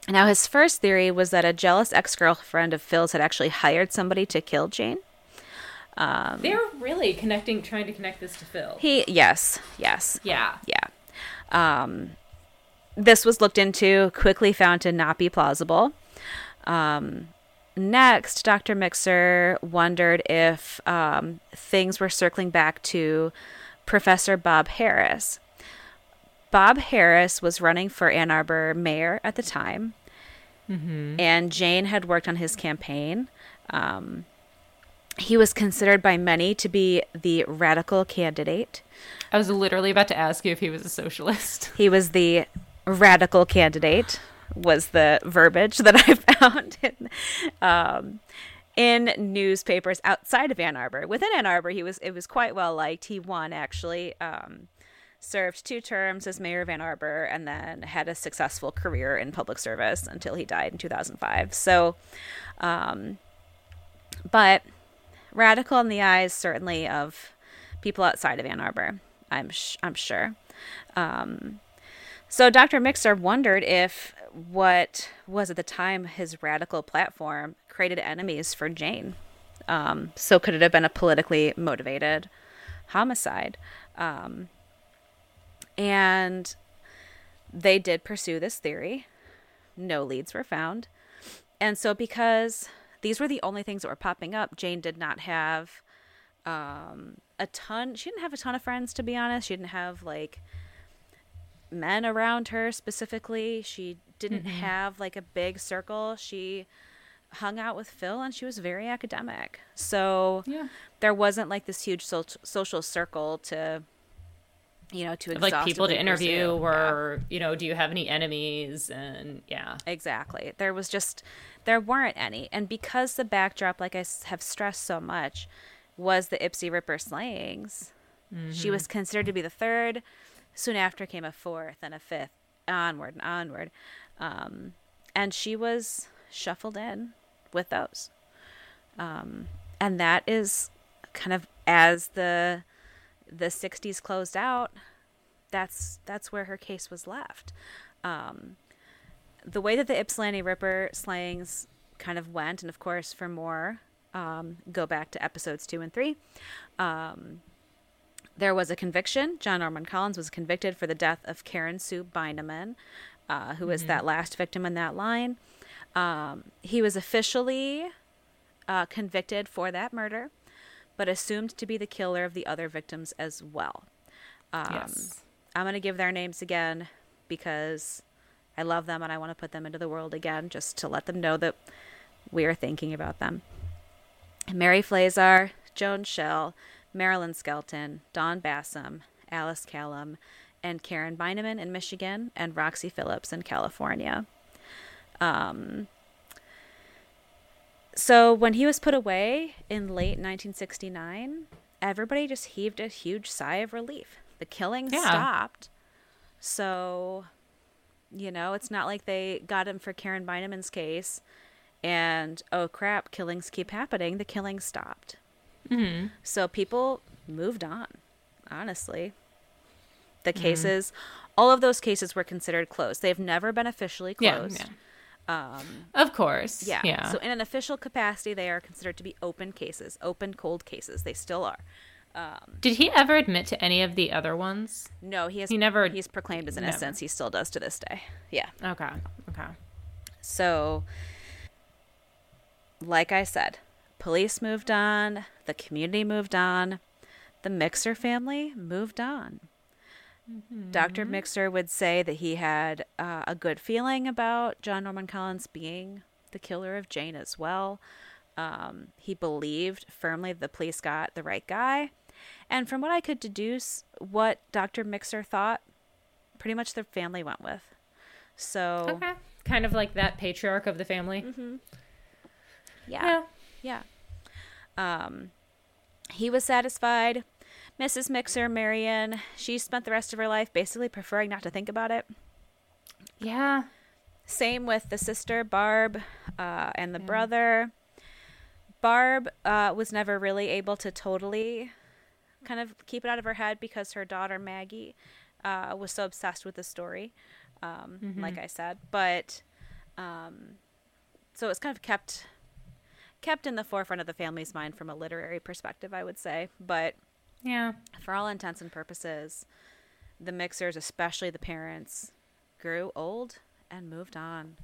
Now, his first theory was that a jealous ex-girlfriend of Phil's had actually hired somebody to kill Jane. They're really trying to connect this to Phil. Yes. Yeah. This was looked into, quickly found to not be plausible. Next, Dr. Mixer wondered if things were circling back to Professor Bob Harris. Bob Harris was running for Ann Arbor mayor at the time, mm-hmm. and Jane had worked on his campaign. He was considered by many to be the radical candidate. I was literally about to ask you if he was a socialist. He was the radical candidate, was the verbiage that I found in newspapers outside of Ann Arbor. Within Ann Arbor, it was quite well liked. He won, actually. Served 2 terms as mayor of Ann Arbor, and then had a successful career in public service until he died in 2005. So, but radical in the eyes, certainly, of people outside of Ann Arbor, I'm sure. So Dr. Mixer wondered if what was at the time his radical platform created enemies for Jane. So could it have been a politically motivated homicide? And they did pursue this theory. No leads were found. And so because these were the only things that were popping up, Jane did not have a ton of friends, to be honest. She didn't have, like, men around her specifically. She didn't mm-hmm. have, like, a big circle. She hung out with Phil, and she was very academic. So there wasn't, like, this huge social circle to... to like people to interview or, do you have any enemies? And exactly. There weren't any. And because the backdrop, like I have stressed so much, was the Ypsi Ripper slayings. Mm-hmm. She was considered to be the third. Soon after came a fourth and a fifth, onward. And she was shuffled in with those. And that is kind of as the 60s closed out, that's where her case was left. The way that the Ypsilanti Ripper slayings kind of went, and of course for more, go back to episodes 2 and 3. There was a conviction. John Norman Collins was convicted for the death of Karen Sue Beineman, who mm-hmm. was that last victim in that line. He was officially convicted for that murder, but assumed to be the killer of the other victims as well. Yes. I'm going to give their names again because I love them and I want to put them into the world again just to let them know that we are thinking about them. Mary Flazar, Joan Schell, Marilyn Skelton, Dawn Bassam, Alice Callum, and Karen Beineman in Michigan, and Roxy Phillips in California. So when he was put away in late 1969, everybody just heaved a huge sigh of relief. The killing stopped. So, it's not like they got him for Karen Beineman's case and, oh, crap, killings keep happening. The killing stopped. Mm-hmm. So people moved on, honestly. The cases, all of those cases were considered closed. They've never been officially closed. Yeah. Of course. Yeah. So in an official capacity, they are considered to be open cases, open cold cases. They still are. Did he ever admit to any of the other ones? No, he's proclaimed his innocence. He still does to this day. Yeah. Okay. So, like I said, police moved on. The community moved on. The Mixer family moved on. Mm-hmm. Dr. Mixer would say that he had a good feeling about John Norman Collins being the killer of Jane as well. He believed firmly the police got the right guy. And from what I could deduce, what Dr. Mixer thought, pretty much the family went with. So okay. Kind of like that patriarch of the family. Mm-hmm. Yeah. He was satisfied. Mrs. Mixer, Marion, she spent the rest of her life basically preferring not to think about it. Yeah. Same with the sister, Barb, and the brother. Barb was never really able to totally kind of keep it out of her head because her daughter, Maggie, was so obsessed with the story, like I said. But so it's kind of kept in the forefront of the family's mind from a literary perspective, I would say. But yeah, for all intents and purposes, the Mixers, especially the parents, grew old and moved on.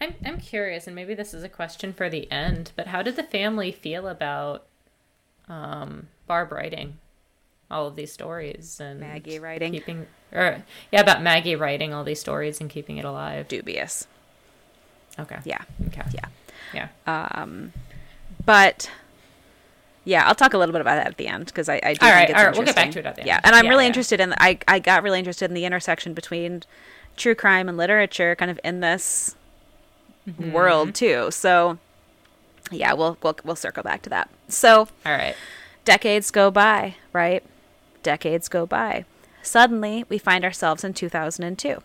I'm curious, and maybe this is a question for the end, but how did the family feel about Barb writing all of these stories and Maggie writing, about Maggie writing all these stories and keeping it alive? Dubious. Okay. Yeah. Okay. Yeah. Yeah. But yeah, I'll talk a little bit about that at the end because I do think it's interesting. All right. We'll get back to it at the end. Yeah, and I'm really interested in. I got really interested in the intersection between true crime and literature, kind of in this world too. So yeah, we'll circle back to that. So all right, decades go by, right? Decades go by. Suddenly, we find ourselves in 2002.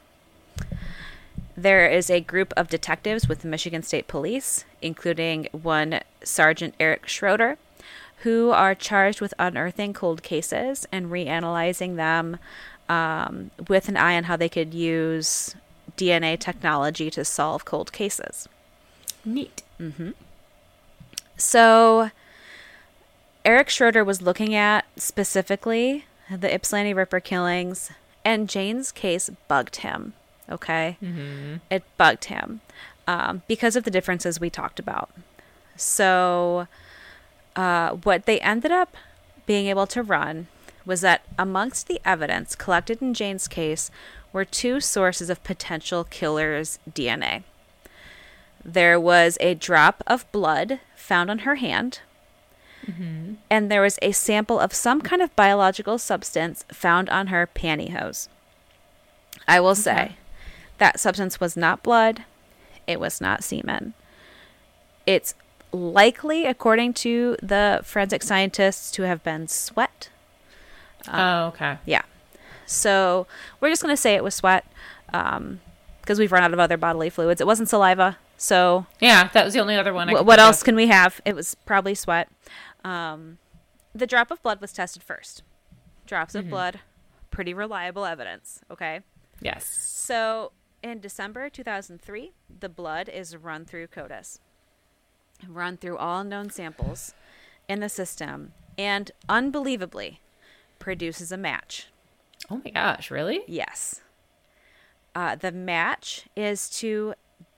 There is a group of detectives with the Michigan State Police, including one Sergeant Eric Schroeder, who are charged with unearthing cold cases and reanalyzing them with an eye on how they could use DNA technology to solve cold cases. Neat. Mm-hmm. So Eric Schroeder was looking at specifically the Ypsilanti Ripper killings, and Jane's case bugged him. Okay? Mm-hmm. It bugged him because of the differences we talked about. So what they ended up being able to run was that amongst the evidence collected in Jane's case were two sources of potential killer's DNA. There was a drop of blood found on her hand, and there was a sample of some kind of biological substance found on her pantyhose. I will say that substance was not blood. It was not semen. It's likely, according to the forensic scientists, to have been sweat. Okay. Yeah. So we're just going to say it was sweat because we've run out of other bodily fluids. It wasn't saliva. So yeah, that was the only other one. What else can we have? It was probably sweat. The drop of blood was tested first. Drops of blood, pretty reliable evidence. Okay. Yes. So in December 2003, the blood is run through CODIS, run through all known samples in the system, and unbelievably produces a match. Oh my gosh, really? Yes. The match is to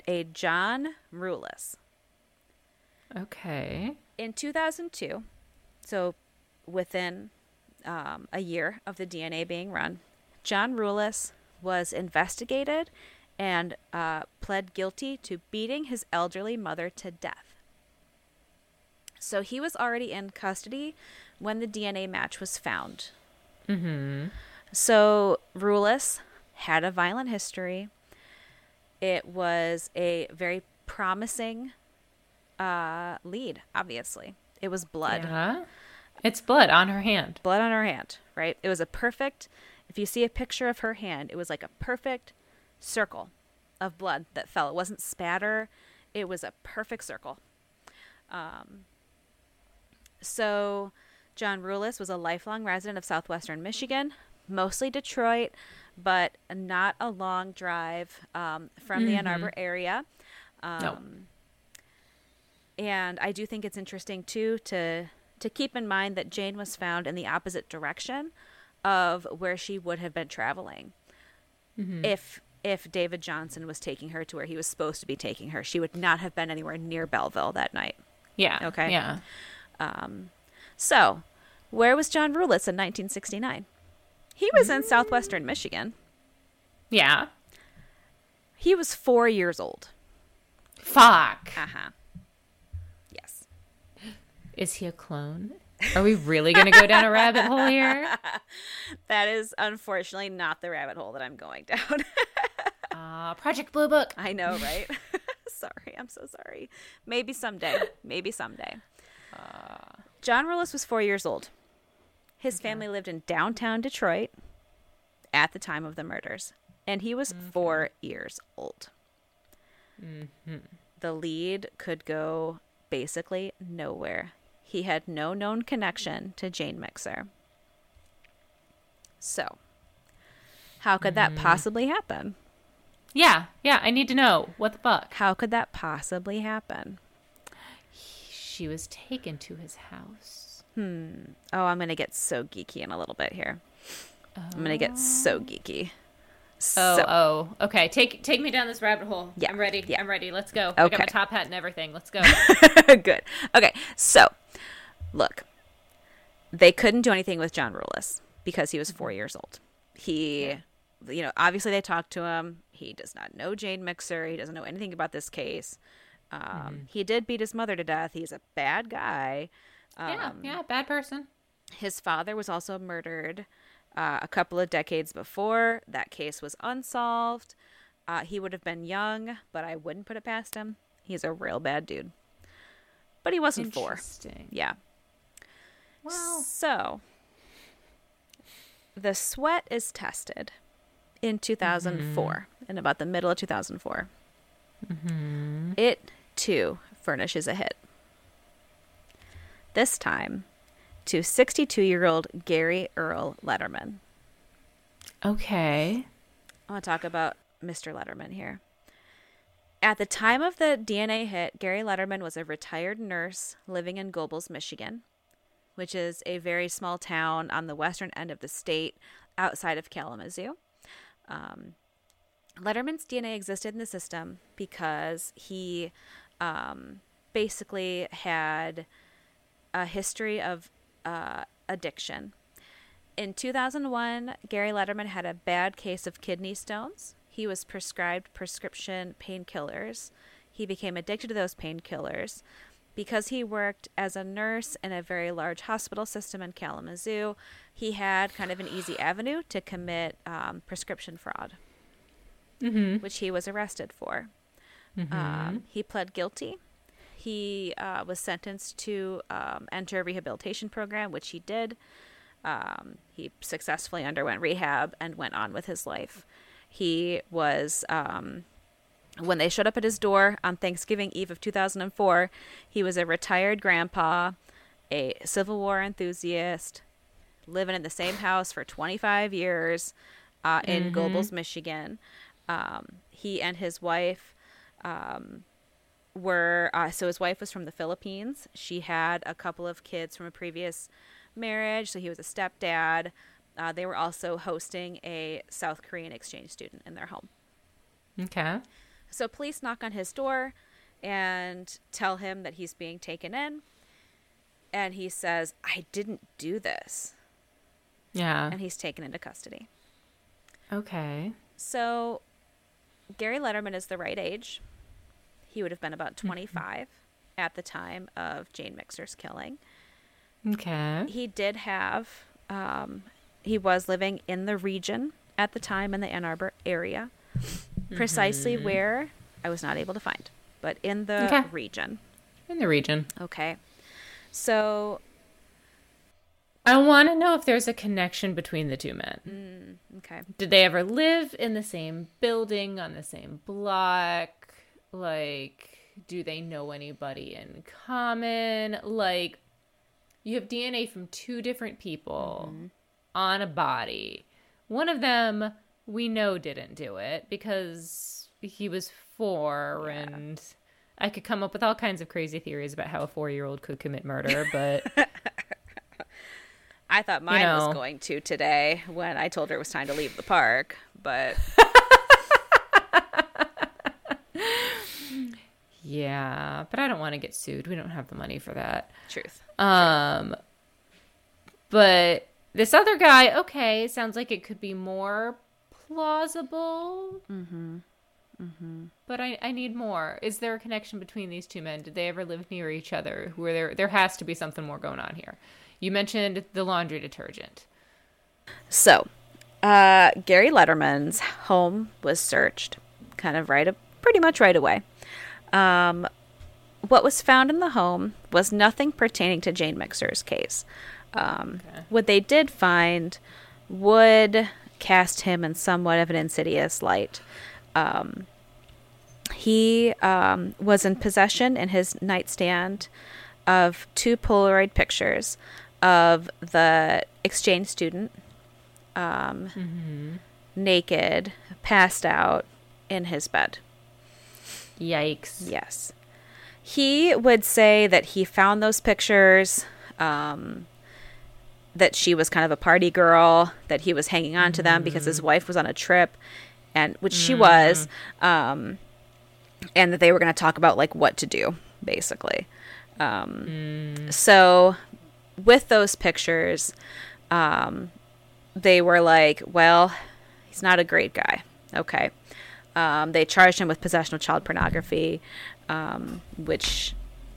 a John Ruelas. Okay. In 2002, so within a year of the DNA being run, John Ruelas was investigated and pled guilty to beating his elderly mother to death. So he was already in custody when the DNA match was found. Mm-hmm. So Ruelas had a violent history. It was a very promising lead, obviously. It was blood. Yeah. It's blood on her hand. Blood on her hand, right? It was a perfect... If you see a picture of her hand, it was like a perfect circle of blood that fell. It wasn't spatter. It was a perfect circle. So John Ruelas was a lifelong resident of southwestern Michigan, mostly Detroit, but not a long drive from the Ann Arbor area. No. And I do think it's interesting, too, to keep in mind that Jane was found in the opposite direction of where she would have been traveling. If David Johnson was taking her to where he was supposed to be taking her, she would not have been anywhere near Belleville that night. Yeah. Okay. Yeah. So where was John Ruelas in 1969? He was in southwestern Michigan. Yeah. He was 4 years old. Fuck. Uh-huh. Yes. Is he a clone? Are we really going to go down a rabbit hole here? That is unfortunately not the rabbit hole that I'm going down. Project Blue Book. I know, right? Sorry. I'm so sorry. Maybe someday. John Ruelas was 4 years old. His family lived in downtown Detroit at the time of the murders, and he was 4 years old. The lead could go basically nowhere. He had no known connection to Jane Mixer. So, how could that possibly happen? Yeah, I need to know. What the fuck? How could that possibly happen? She was taken to his house. Oh, I'm going to get so geeky in a little bit here. Oh. I'm going to get so geeky. Okay. Take me down this rabbit hole. Yeah. I'm ready. Yeah. I'm ready. Let's go. Okay. I got my top hat and everything. Let's go. Good. Okay. So, look. They couldn't do anything with John Ruelas because he was 4 years old. You know, obviously they talked to him. He does not know Jane Mixer. He doesn't know anything about this case. He did beat his mother to death. He's a bad guy. Bad person. His father was also murdered a couple of decades before. That case was unsolved. He would have been young, but I wouldn't put it past him. He's a real bad dude. But he wasn't four. Yeah. Well. So, the sweat is tested in 2004, in about the middle of 2004. It, too, furnishes a hit. This time, to 62-year-old Gary Earl Leiterman. Okay. I want to talk about Mr. Leiterman here. At the time of the DNA hit, Gary Leiterman was a retired nurse living in Gobles, Michigan, which is a very small town on the western end of the state outside of Kalamazoo. Leiterman's DNA existed in the system because he basically had a history of addiction. In 2001, Gary Leiterman had a bad case of kidney stones. He was prescribed prescription painkillers. He became addicted to those painkillers. Because he worked as a nurse in a very large hospital system in Kalamazoo, he had kind of an easy avenue to commit prescription fraud, which he was arrested for. He pled guilty. He was sentenced to enter a rehabilitation program, which he did. He successfully underwent rehab and went on with his life. He was... when they showed up at his door on Thanksgiving Eve of 2004, he was a retired grandpa, a Civil War enthusiast, living in the same house for 25 years in Gobles, Michigan. He and his wife were so his wife was from the Philippines. She had a couple of kids from a previous marriage, so he was a stepdad. They were also hosting a South Korean exchange student in their home. Okay. So police knock on his door and tell him that he's being taken in. And he says, I didn't do this. Yeah. And he's taken into custody. Okay. So Gary Leiterman is the right age. He would have been about 25 at the time of Jane Mixer's killing. Okay. He did have, he was living in the region at the time in the Ann Arbor area. Precisely where I was not able to find, but in the region. In the region. Okay. So. I want to know if there's a connection between the two men. Okay. Did they ever live in the same building, on the same block? Like, do they know anybody in common? Like, you have DNA from two different people on a body. One of them... we know didn't do it because he was four, and I could come up with all kinds of crazy theories about how a 4-year-old could commit murder, but... I thought mine was going to today when I told her it was time to leave the park, but... yeah, but I don't want to get sued. We don't have the money for that. Truth. But this other guy, okay, sounds like it could be more... plausible. But I need more. Is there a connection between these two men? Did they ever live near each other? Were there? There has to be something more going on here. You mentioned the laundry detergent. So, Gary Leiterman's home was searched, pretty much right away. What was found in the home was nothing pertaining to Jane Mixer's case. Okay. What they did find would cast him in somewhat of an insidious light. He was in possession in his nightstand of two Polaroid pictures of the exchange student, naked, passed out in his bed. Yikes. Yes. He would say that he found those pictures, that she was kind of a party girl, that he was hanging on to them because his wife was on a trip, and which she was, and that they were going to talk about, like, what to do, basically. So with those pictures, they were like, well, he's not a great guy. Okay. They charged him with possession of child pornography, which,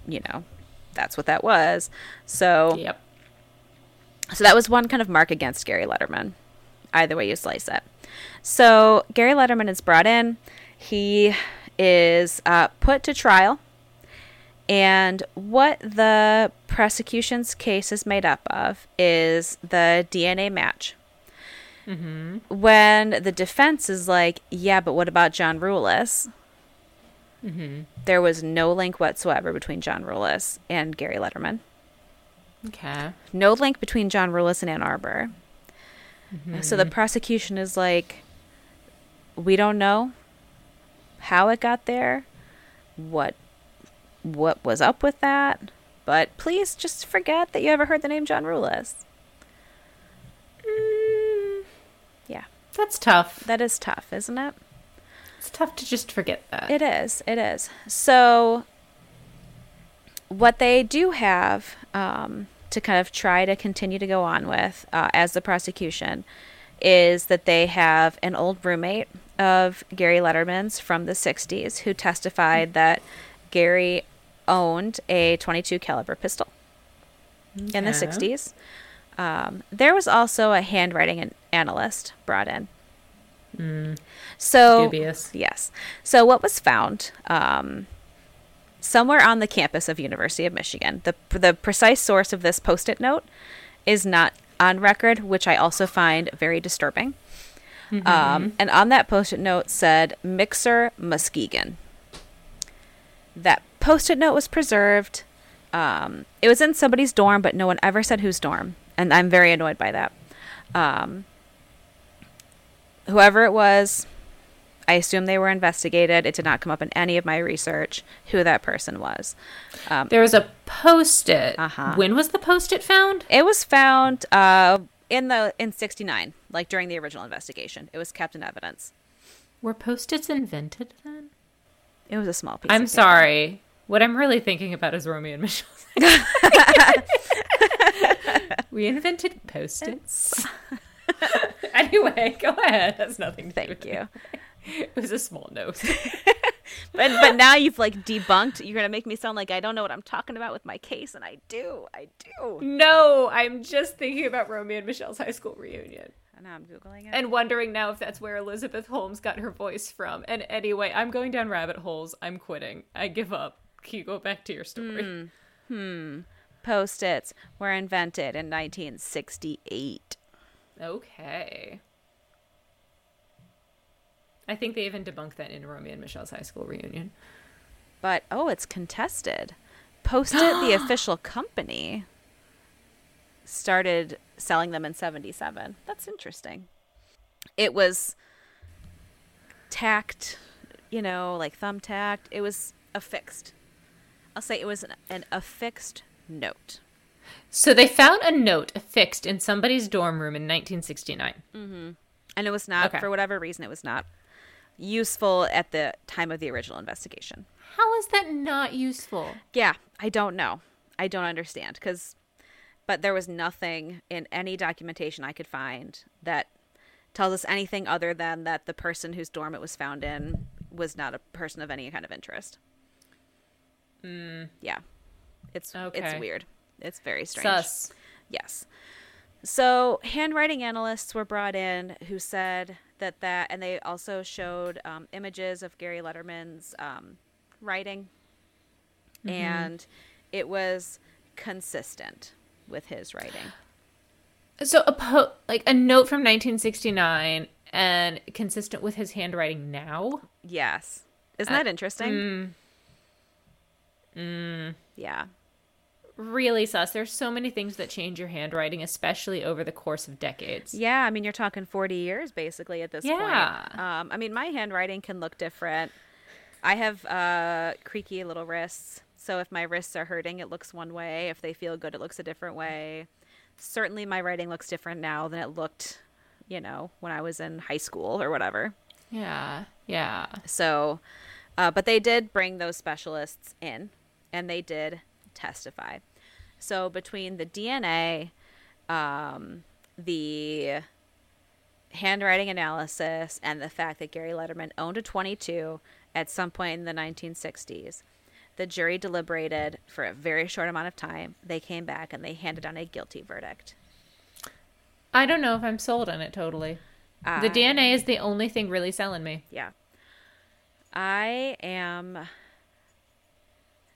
you know, that's what that was. So, yep. So that was one kind of mark against Gary Leiterman, either way you slice it. So Gary Leiterman is brought in. He is put to trial. And what the prosecution's case is made up of is the DNA match. Mm-hmm. When the defense is like, yeah, but what about John Ruelas? Mm-hmm. There was no link whatsoever between John Ruelas and Gary Leiterman. Okay. No link between John Ruelas and Ann Arbor. Mm-hmm. So the prosecution is like, we don't know how it got there, what was up with that, but please just forget that you ever heard the name John Ruelas. Yeah. That's tough. That is tough, isn't it? It's tough to just forget that. It is. It is. So what they do have to kind of try to continue to go on with as the prosecution is that they have an old roommate of Gary Leiterman's from the 60s who testified that Gary owned a .22 caliber pistol in the 60s. There was also a handwriting analyst brought in. So dubious. Yes. So what was found somewhere on the campus of University of Michigan, the precise source of this Post-it note is not on record, which I also find very disturbing. Mm-hmm. And on that Post-it note said Mixer Muskegon. That Post-it note was preserved. It was in somebody's dorm, but no one ever said whose dorm. And I'm very annoyed by that. Whoever it was, I assume they were investigated. It did not come up in any of my research who that person was. There was a Post-it. Uh-huh. When was the Post-it found? It was found in 69, like during the original investigation. It was kept in evidence. Were Post-its invented then? It was a small piece. I'm sorry. What I'm really thinking about is Romeo and Michelle. We invented Post-its. Anyway, go ahead. That's nothing to do with it. Thank you. It was a small note. But now you've, like, debunked. You're going to make me sound like I don't know what I'm talking about with my case, and I do. I do. No, I'm just thinking about Romeo and Michelle's high school reunion. And now I'm Googling it. And wondering now if that's where Elizabeth Holmes got her voice from. And anyway, I'm going down rabbit holes. I'm quitting. I give up. Can you go back to your story? Post-its were invented in 1968. Okay. I think they even debunked that in Romeo and Michelle's high school reunion. But, oh, it's contested. Post-it, the official company, started selling them in 77. That's interesting. It was tacked, you know, like thumbtacked. It was affixed. I'll say it was an affixed note. So they found a note affixed in somebody's dorm room in 1969. Mm-hmm. And it was not, for whatever reason, it was not useful at the time of the original investigation. How is that not useful? Yeah, I don't know. I don't understand. But there was nothing in any documentation I could find that tells us anything other than that the person whose dorm it was found in was not a person of any kind of interest. Yeah. It's weird. It's very strange. Sus. Yes. So handwriting analysts were brought in who said that and they also showed images of Gary Leiterman's writing. Mm-hmm. And it was consistent with his writing. So a note from 1969 and consistent with his handwriting now? Yes. Isn't that interesting? Yeah. Really sus. There's so many things that change your handwriting, especially over the course of decades. Yeah. I mean, you're talking 40 years basically at this point. I mean, my handwriting can look different. I have creaky little wrists. So if my wrists are hurting, it looks one way. If they feel good, it looks a different way. Certainly my writing looks different now than it looked, you know, when I was in high school or whatever. Yeah. Yeah. So, but they did bring those specialists in and they did testify. So between the DNA, the handwriting analysis, and the fact that Gary Leiterman owned a .22 at some point in the 1960s, the jury deliberated for a very short amount of time. They came back and they handed down a guilty verdict. I don't know if I'm sold on it totally. The DNA is the only thing really selling me. Yeah. I am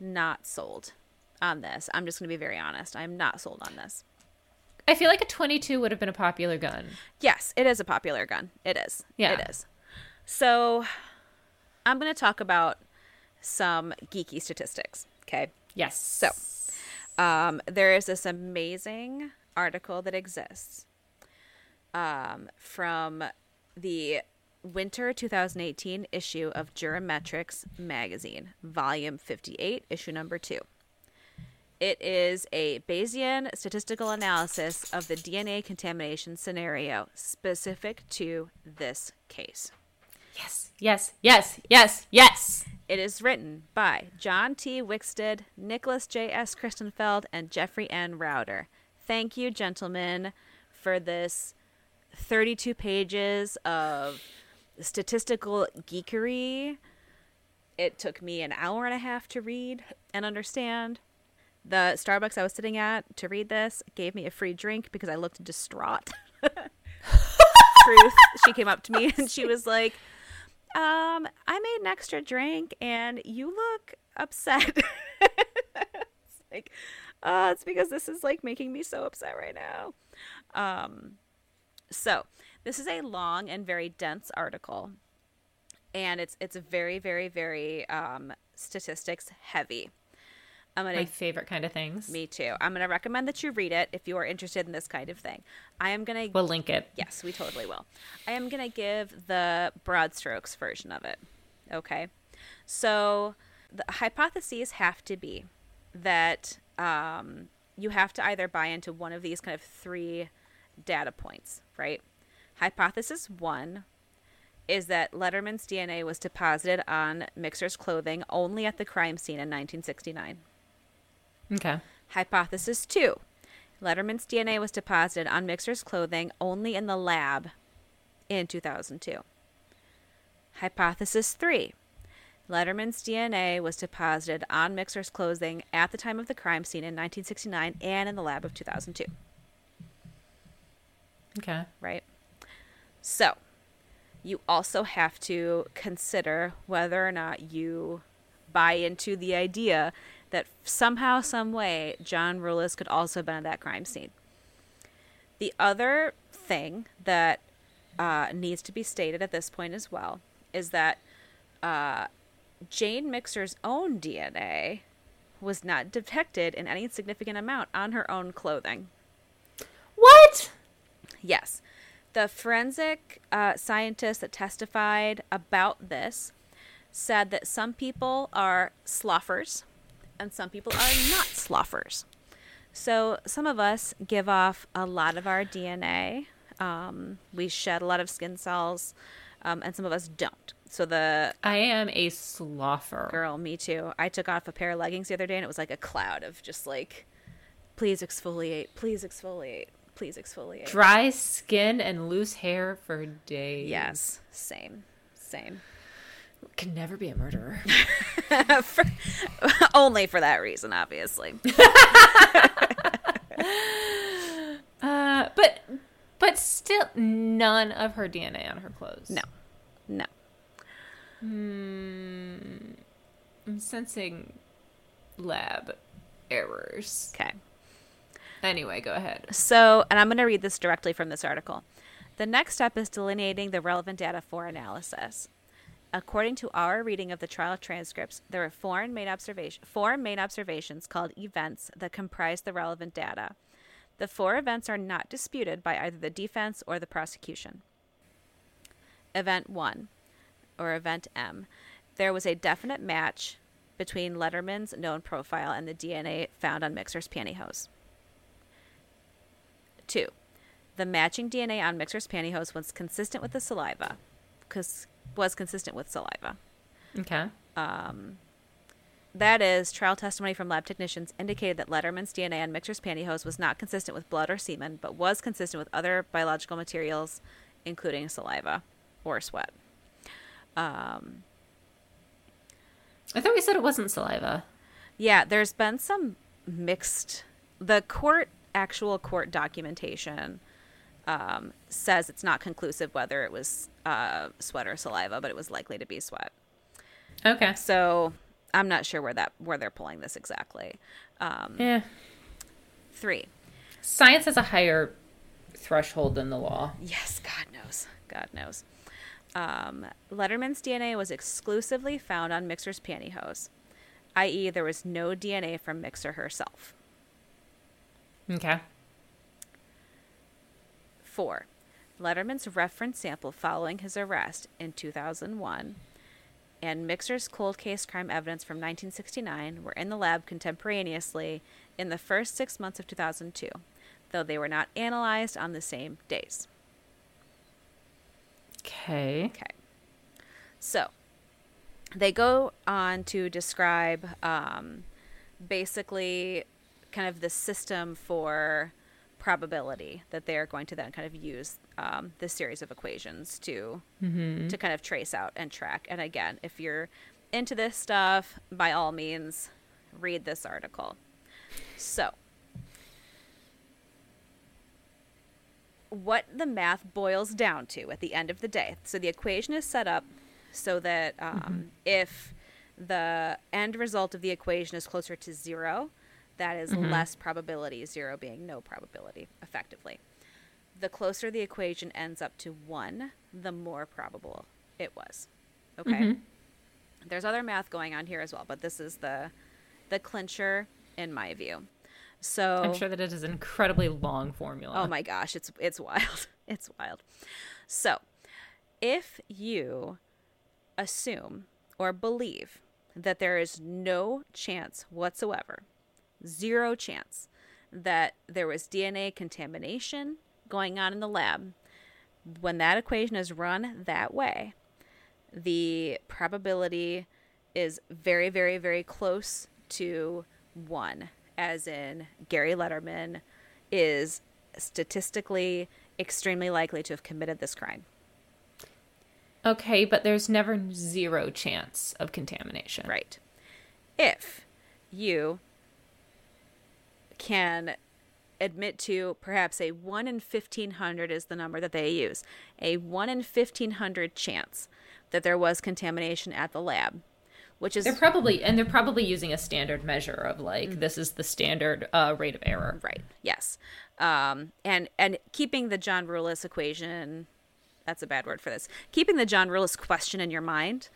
not sold on this. I'm just going to be very honest. I'm not sold on this. I feel like a .22 would have been a popular gun. Yes, it is a popular gun. It is. Yeah. It is. So I'm going to talk about some geeky statistics. Okay. Yes. So there is this amazing article that exists from the winter 2018 issue of Jurametrics magazine, volume 58, issue number 2. It is a Bayesian statistical analysis of the DNA contamination scenario specific to this case. Yes, yes, yes, yes, yes. It is written by John T. Wixted, Nicholas J. S. Christenfeld, and Jeffrey N. Rauder. Thank you, gentlemen, for this 32 pages of statistical geekery. It took me an hour and a half to read and understand. The Starbucks I was sitting at to read this gave me a free drink because I looked distraught. Truth, she came up to me and she was like, I made an extra drink and you look upset. It's like, oh, it's because this is like making me so upset right now. So this is a long and very dense article, and it's very, very, very statistics heavy. My favorite kind of things. Me too. I'm going to recommend that you read it if you are interested in this kind of thing. We'll link it. Yes, we totally will. I am going to give the broad strokes version of it. Okay. So the hypotheses have to be that you have to either buy into one of these kind of three data points, right? Hypothesis 1 is that Letterman's DNA was deposited on Mixer's clothing only at the crime scene in 1969. Okay. Hypothesis 2, Letterman's DNA was deposited on Mixer's clothing only in the lab in 2002. Hypothesis 3, Letterman's DNA was deposited on Mixer's clothing at the time of the crime scene in 1969 and in the lab of 2002. Okay. Right. So you also have to consider whether or not you buy into the idea that somehow, some way, John Ruelas could also have been at that crime scene. The other thing that needs to be stated at this point as well is that Jane Mixer's own DNA was not detected in any significant amount on her own clothing. What? Yes. The forensic scientist that testified about this said that some people are sloughers and some people are not sloughers. So some of us give off a lot of our DNA. We shed a lot of skin cells, and some of us don't. So I am a slougher. Girl, me too. I took off a pair of leggings the other day and it was like a cloud of just like, please exfoliate, please exfoliate. Please exfoliate. Dry skin and loose hair for days. Yes. Same. Can never be a murderer. Only for that reason, obviously. But still, none of her DNA on her clothes. No. I'm sensing lab. errors. Okay. Anyway, go ahead. So, and I'm going to read this directly from this article. The next step is delineating the relevant data for analysis. According to our reading of the trial transcripts, there were four main observations called events that comprise the relevant data. The four events are not disputed by either the defense or the prosecution. Event 1, or Event M. There was a definite match between Leiterman's known profile and the DNA found on Mixer's pantyhose. 2. The matching DNA on Mixer's pantyhose was consistent with the saliva. Okay. That is, trial testimony from lab technicians indicated that Leiterman's DNA on Mixer's pantyhose was not consistent with blood or semen, but was consistent with other biological materials, including saliva or sweat. I thought we said it wasn't saliva. Yeah, there's been some mixed... The actual court documentation says it's not conclusive whether it was sweat or saliva, but it was likely to be sweat. Okay. So... I'm not sure where they're pulling this exactly. 3. Science has a higher threshold than the law. Yes, God knows. Leiterman's DNA was exclusively found on Mixer's pantyhose, i.e. there was no DNA from Mixer herself. Okay. 4. Leiterman's reference sample following his arrest in 2001 and Mixer's cold case crime evidence from 1969 were in the lab contemporaneously in the first 6 months of 2002, though they were not analyzed on the same days. Okay. So they go on to describe basically kind of the system for probability that they are going to then kind of use this series of equations to kind of trace out and track. And again, if you're into this stuff, by all means, read this article. So what the math boils down to at the end of the day. So the equation is set up so that if the end result of the equation is closer to zero, that is less probability, zero being no probability, effectively. The closer the equation ends up to 1, the more probable it was. Okay? Mm-hmm. There's other math going on here as well, but this is the clincher in my view. So I'm sure that it is an incredibly long formula. Oh my gosh, it's wild. It's wild. So if you assume or believe that there is no chance whatsoever, zero chance that there was DNA contamination going on in the lab, when that equation is run that way, the probability is very, very, very close to 1, as in Gary Leiterman is statistically extremely likely to have committed this crime. Okay, but there's never zero chance of contamination. Right. If you can admit to perhaps a 1 in 1,500 is the number that they use. A 1 in 1,500 chance that there was contamination at the lab, which is... They're probably using a standard measure of, like, this is the standard rate of error. Right, yes. And keeping the John Ruelas equation... That's a bad word for this. Keeping the John Ruelas question in your mind...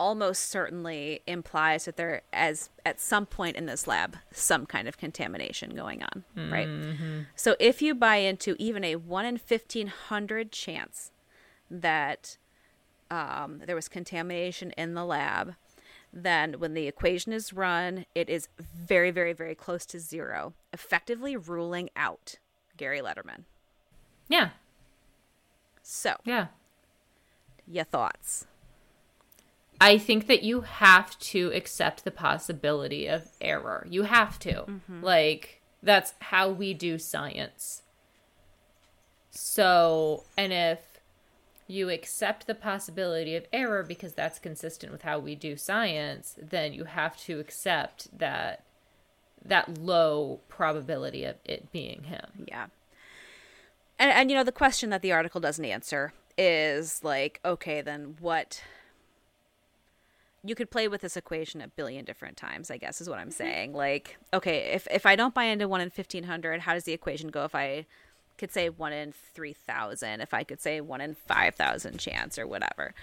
almost certainly implies that there is, at some point in this lab, some kind of contamination going on, right? Mm-hmm. So if you buy into even a 1 in 1,500 chance that there was contamination in the lab, then when the equation is run, it is very, very, very close to zero, effectively ruling out Gary Leiterman. Yeah. So. Yeah. Your thoughts? I think that you have to accept the possibility of error. You have to. Mm-hmm. Like, that's how we do science. So, and if you accept the possibility of error because that's consistent with how we do science, then you have to accept that low probability of it being him. Yeah. And you know, the question that the article doesn't answer is, like, okay, then what... you could play with this equation a billion different times, I guess is what I'm saying. Like, okay, if I don't buy into 1 in 1,500, how does the equation go if I could say 1 in 3,000, if I could say 1 in 5,000 chance or whatever?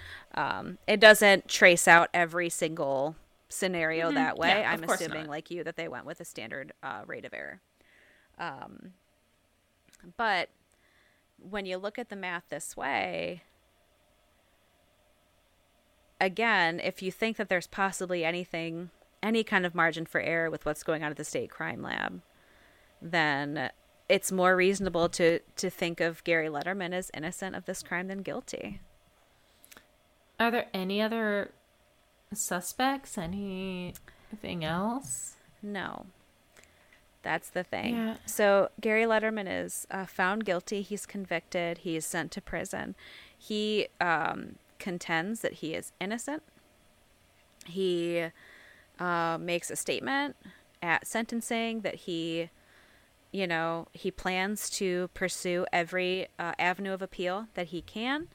It doesn't trace out every single scenario that way. Yeah, I'm assuming, like you, that they went with a standard rate of error. But when you look at the math this way, again, if you think that there's possibly anything, any kind of margin for error with what's going on at the state crime lab, then it's more reasonable to think of Gary Leiterman as innocent of this crime than guilty. Are there any other suspects? Anything else? No. That's the thing. Yeah. So Gary Leiterman is found guilty. He's convicted. He is sent to prison. He contends that he is innocent. He makes a statement at sentencing that he, you know, he plans to pursue every avenue of appeal that he can.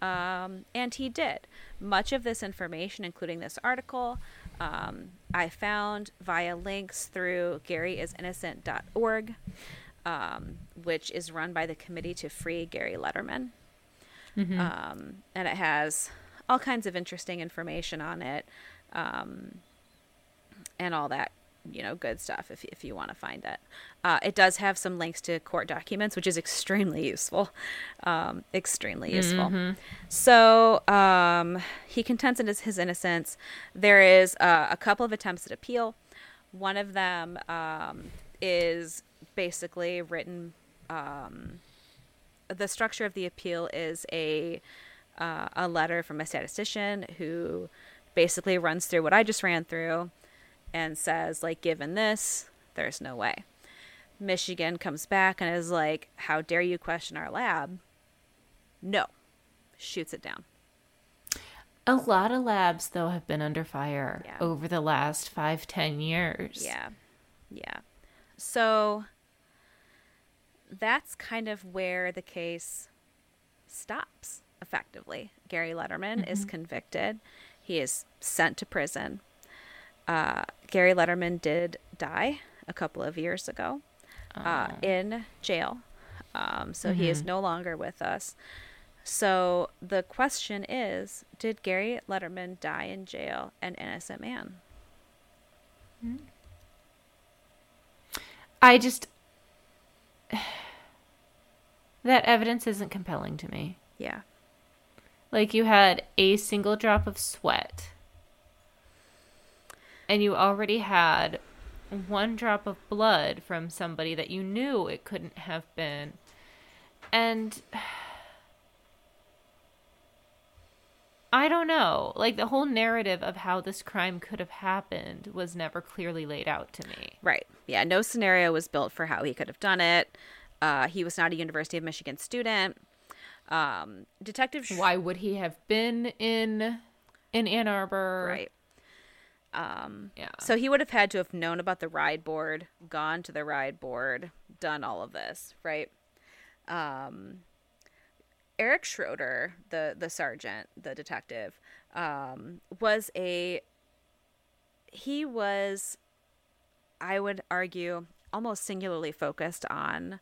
And he did. Much of this information, including this article, I found via links through GaryIsInnocent.org, which is run by the Committee to Free Gary Leiterman. Mm-hmm. And it has all kinds of interesting information on it, and all that, you know, good stuff if you want to find it. It does have some links to court documents, which is extremely useful. Mm-hmm. So he contends it as his innocence. There is a couple of attempts at appeal. One of them is basically written... the structure of the appeal is a letter from a statistician who basically runs through what I just ran through and says, like, given this, there's no way. Michigan comes back and is like, how dare you question our lab? No. Shoots it down. A lot of labs, though, have been under fire over the last 5-10 years. Yeah. Yeah. So... that's kind of where the case stops, effectively. Gary Leiterman is convicted. He is sent to prison. Gary Leiterman did die a couple of years ago in jail. So he is no longer with us. So the question is, did Gary Leiterman die in jail an innocent man? That evidence isn't compelling to me. Yeah. Like, you had a single drop of sweat. And you already had one drop of blood from somebody that you knew it couldn't have been. And I don't know. Like, the whole narrative of how this crime could have happened was never clearly laid out to me. Right. Yeah, no scenario was built for how he could have done it. He was not a University of Michigan student. Detective... why would he have been in Ann Arbor? Right. Yeah. So he would have had to have known about the ride board, gone to the ride board, done all of this, right? Eric Schroeder, the sergeant, the detective, was, I would argue, almost singularly focused on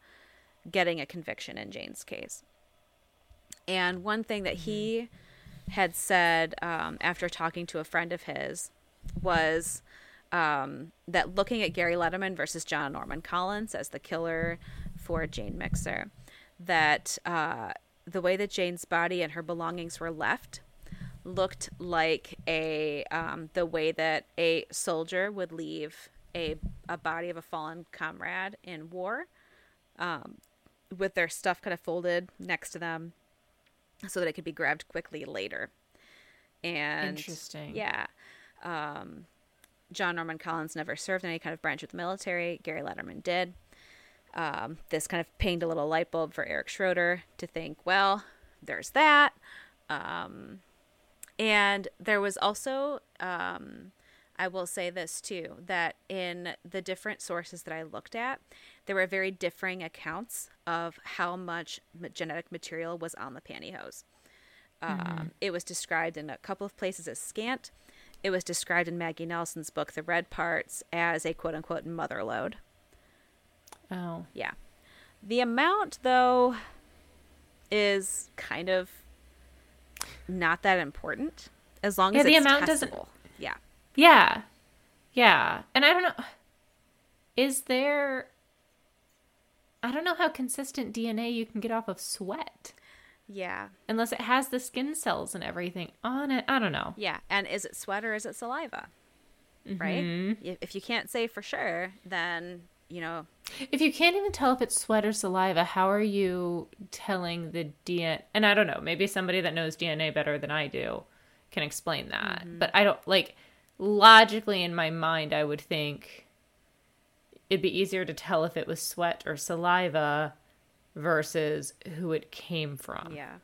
getting a conviction in Jane's case. And one thing that he had said after talking to a friend of his was that looking at Gary Leiterman versus John Norman Collins as the killer for Jane Mixer, that... the way that Jane's body and her belongings were left looked like the way that a soldier would leave a body of a fallen comrade in war, with their stuff kind of folded next to them so that it could be grabbed quickly later. And interesting. Yeah. John Norman Collins never served in any kind of branch of the military. Gary Leiterman did. This kind of pinged a little light bulb for Eric Schroeder to think, well, there's that. And there was also, I will say this too, that in the different sources that I looked at, there were very differing accounts of how much genetic material was on the pantyhose. It was described in a couple of places as scant. It was described in Maggie Nelson's book, The Red Parts, as a quote-unquote mother lode. Oh. Yeah. The amount, though, is kind of not that important as long as it's the amount testable. Yeah. Yeah. Yeah. And I don't know. Is there... I don't know how consistent DNA you can get off of sweat. Yeah. Unless it has the skin cells and everything on it. I don't know. Yeah. And is it sweat or is it saliva? Mm-hmm. Right? If you can't say for sure, then, you know. If you can't even tell if it's sweat or saliva, how are you telling the DNA? And I don't know. Maybe somebody that knows DNA better than I do can explain that. Mm-hmm. But I don't, like, logically in my mind, I would think it'd be easier to tell if it was sweat or saliva versus who it came from. Yeah.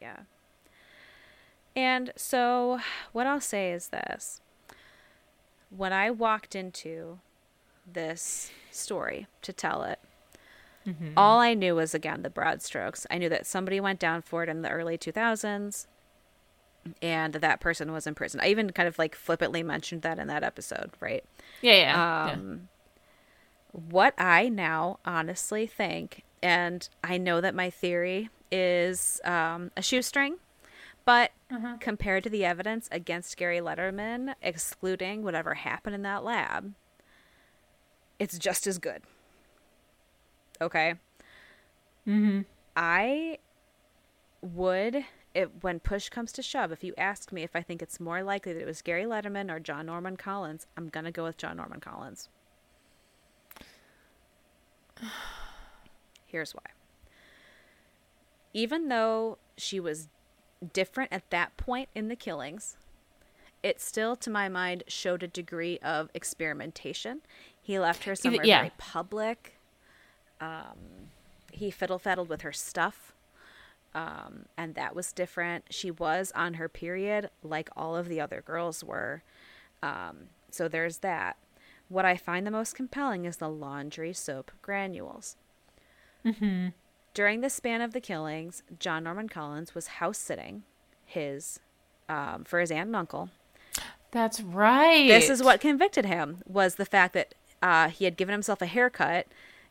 Yeah. And so what I'll say is this. When I walked into this story to tell it, mm-hmm. all I knew was, again, the broad strokes. I knew that somebody went down for it in the early 2000s and that person was in prison. I even kind of like flippantly mentioned that in that episode, right? Yeah, yeah. What I now honestly think, and I know that my theory is a shoestring, but compared to the evidence against Gary Leiterman, excluding whatever happened in that lab, it's just as good. Okay? Mm-hmm. I would, when push comes to shove, if you ask me if I think it's more likely that it was Gary Leiterman or John Norman Collins, I'm going to go with John Norman Collins. Here's why. Even though she was different at that point in the killings, it still, to my mind, showed a degree of experimentation. He left her somewhere very public. He fiddle-faddled with her stuff, and that was different. She was on her period like all of the other girls were. So there's that. What I find the most compelling is the laundry soap granules. Mm-hmm. During the span of the killings, John Norman Collins was house-sitting for his aunt and uncle. That's right. This is what convicted him, was the fact that he had given himself a haircut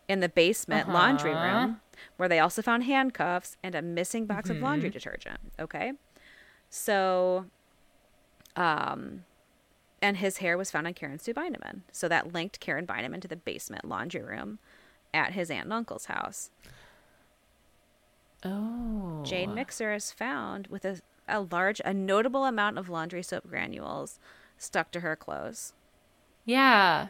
in the basement laundry room, where they also found handcuffs and a missing box of laundry detergent. Okay? So, and his hair was found on Karen Sue Beineman. So that linked Karen Beineman to the basement laundry room at his aunt and uncle's house. Oh. Jane Mixer is found with a notable amount of laundry soap granules stuck to her clothes. Yeah.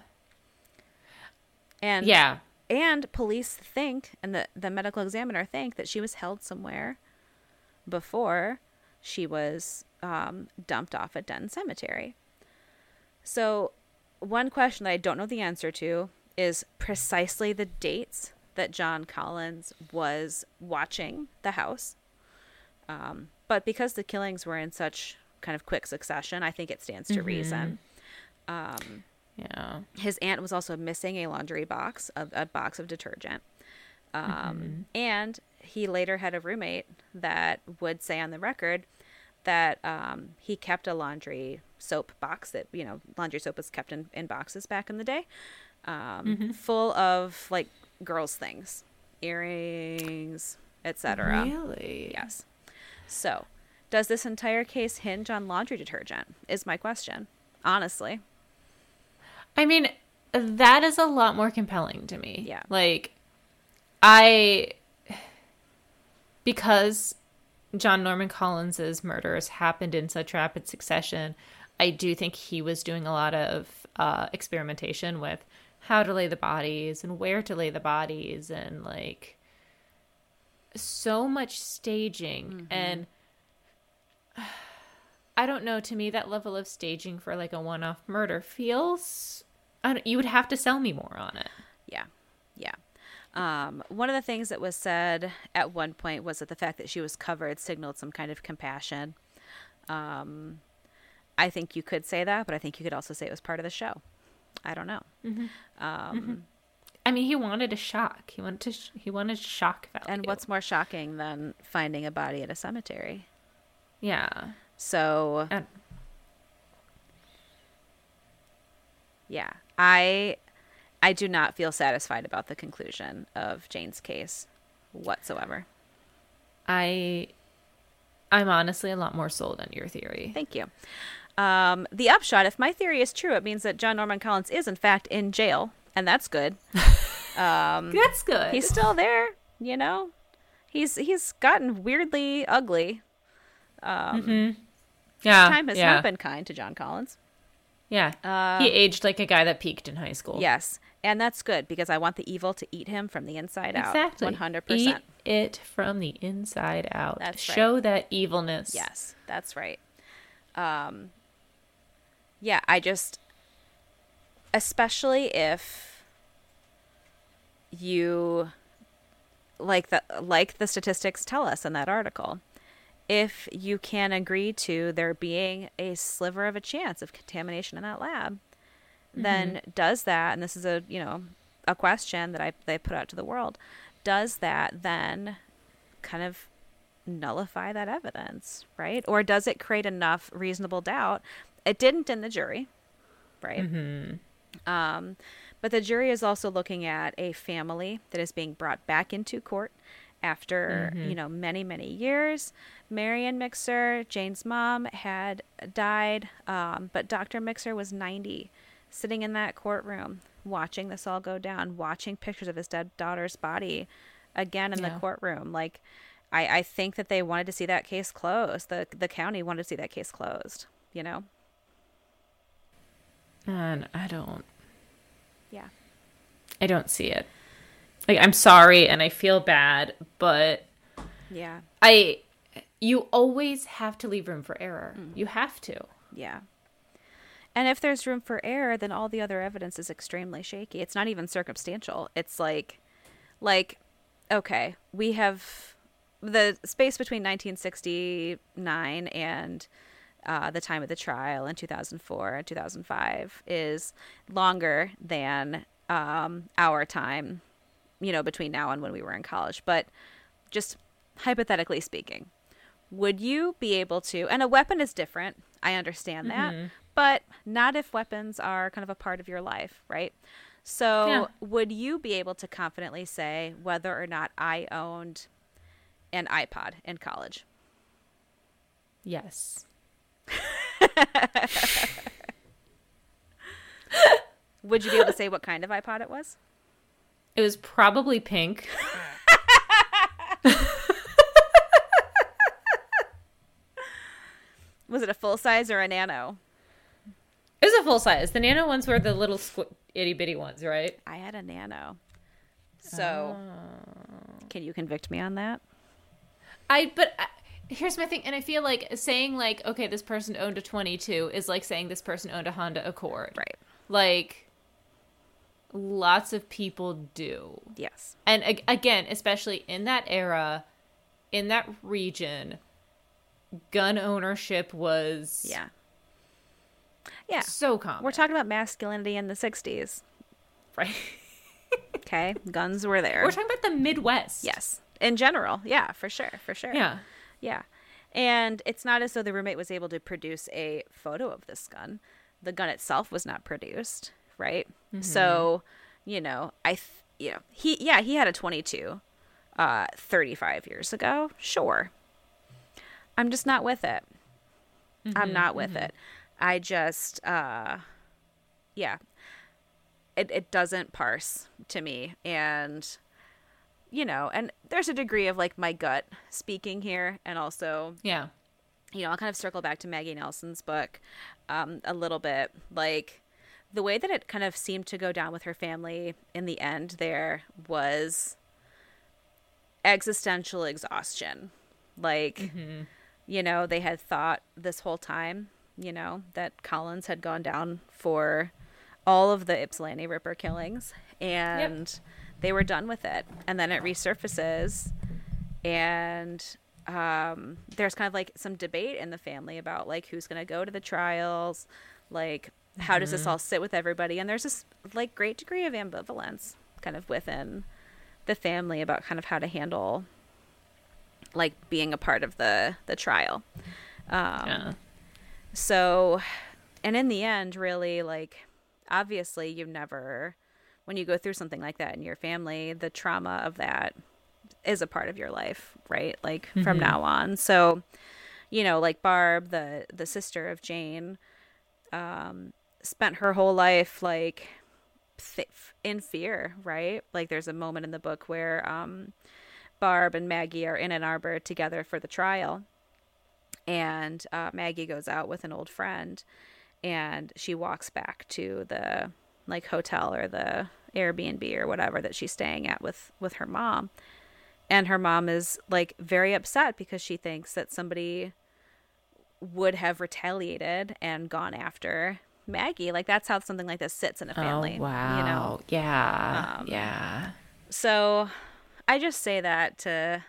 And police think, and the medical examiner think, that she was held somewhere before she was dumped off at Denton Cemetery. So one question that I don't know the answer to is precisely the dates that John Collins was watching the house. But because the killings were in such kind of quick succession, I think it stands to reason. His aunt was also missing a box of detergent. And he later had a roommate that would say on the record that he kept a laundry soap box that, you know, laundry soap was kept in boxes back in the day, full of like girls' things, earrings, etc. Really? Yes. So does this entire case hinge on laundry detergent is my question, honestly. I mean, that is a lot more compelling to me. Yeah. Like, because John Norman Collins's murders happened in such rapid succession, I do think he was doing a lot of experimentation with how to lay the bodies and where to lay the bodies and, like, so much staging. And I don't know. To me, that level of staging for, like, a one-off murder feels – you would have to sell me more on it. Yeah, yeah. One of the things that was said at one point was that the fact that she was covered signaled some kind of compassion. I think you could say that, but I think you could also say it was part of the show. I don't know. I mean, he wanted a shock. He wanted shock value. And what's more shocking than finding a body at a cemetery? Yeah. So Yeah. I do not feel satisfied about the conclusion of Jane's case whatsoever. I'm honestly a lot more sold on your theory. Thank you. The upshot, if my theory is true, it means that John Norman Collins is, in fact, in jail. And that's good. That's good. He's still there, you know. He's gotten weirdly ugly. Mm-hmm. Yeah. Time has not been kind to John Collins. Yeah. He aged like a guy that peaked in high school. Yes. And that's good, because I want the evil to eat him from the inside out. Exactly. 100%. Eat it from the inside out. That's right. Show that evilness. Yes. That's right. Yeah, I just, especially if you, like the statistics tell us in that article, if you can agree to there being a sliver of a chance of contamination in that lab, then does that, and this is a question that they put out to the world, does that then kind of nullify that evidence, right? Or does it create enough reasonable doubt? It didn't in the jury, right? Mm-hmm. But the jury is also looking at a family that is being brought back into court after many years. Marion Mixer, Jane's mom, had died, but Dr. Mixer was 90, sitting in that courtroom watching this all go down, watching pictures of his dead daughter's body again in the courtroom. Like, I think that they wanted to see that case closed. The county wanted to see that case closed, you know? And I don't. Yeah. I don't see it. Like, I'm sorry and I feel bad, but. Yeah. You always have to leave room for error. Mm. You have to. Yeah. And if there's room for error, then all the other evidence is extremely shaky. It's not even circumstantial. It's like, okay, we have. The space between 1969 and the time of the trial in 2004 and 2005 is longer than our time, between now and when we were in college. But just hypothetically speaking, would you be able to, and a weapon is different, I understand that, but not if weapons are kind of a part of your life, right? So would you be able to confidently say whether or not I owned an iPod in college? Yes. Would you be able to say what kind of iPod it was? It was probably pink. Was it a full size or a nano? It was a full size. The nano ones were the little itty bitty ones, right? I had a nano. So can you convict me on that? Here's my thing, and I feel like saying like, okay, this person owned a 22 is like saying this person owned a Honda Accord, right? Like, lots of people do. Yes. And again, especially in that era, in that region, gun ownership was so common. We're talking about masculinity in the 60s, right? Okay, guns were there. We're talking about the Midwest. Yes. In general, yeah, for sure. Yeah. And it's not as though the roommate was able to produce a photo of this gun. The gun itself was not produced, right? Mm-hmm. So, he had a 22 35 years ago. Sure. I'm just not with it. Mm-hmm. I'm not with it. I just, it doesn't parse to me. And... and there's a degree of like my gut speaking here, and also, I'll kind of circle back to Maggie Nelson's book a little bit. Like, the way that it kind of seemed to go down with her family in the end there was existential exhaustion. Like, they had thought this whole time, that Collins had gone down for all of the Ypsilanti Ripper killings, and... Yep. They were done with it, and then it resurfaces, and there's kind of like some debate in the family about like who's going to go to the trials, like how does this all sit with everybody, and there's this like great degree of ambivalence kind of within the family about kind of how to handle like being a part of the trial. So, and in the end, really, like obviously you've never, when you go through something like that in your family, the trauma of that is a part of your life, right? Like mm-hmm. from now on. So, you know, like Barb, the sister of Jane, spent her whole life like in fear, right? Like there's a moment in the book where Barb and Maggie are in Ann Arbor together for the trial. And Maggie goes out with an old friend and she walks back to the like hotel or the Airbnb or whatever that she's staying at with her mom. And her mom is like very upset because she thinks that somebody would have retaliated and gone after Maggie. Like that's how something like this sits in a family. Oh, wow. You know? Yeah. Yeah. So I just say that to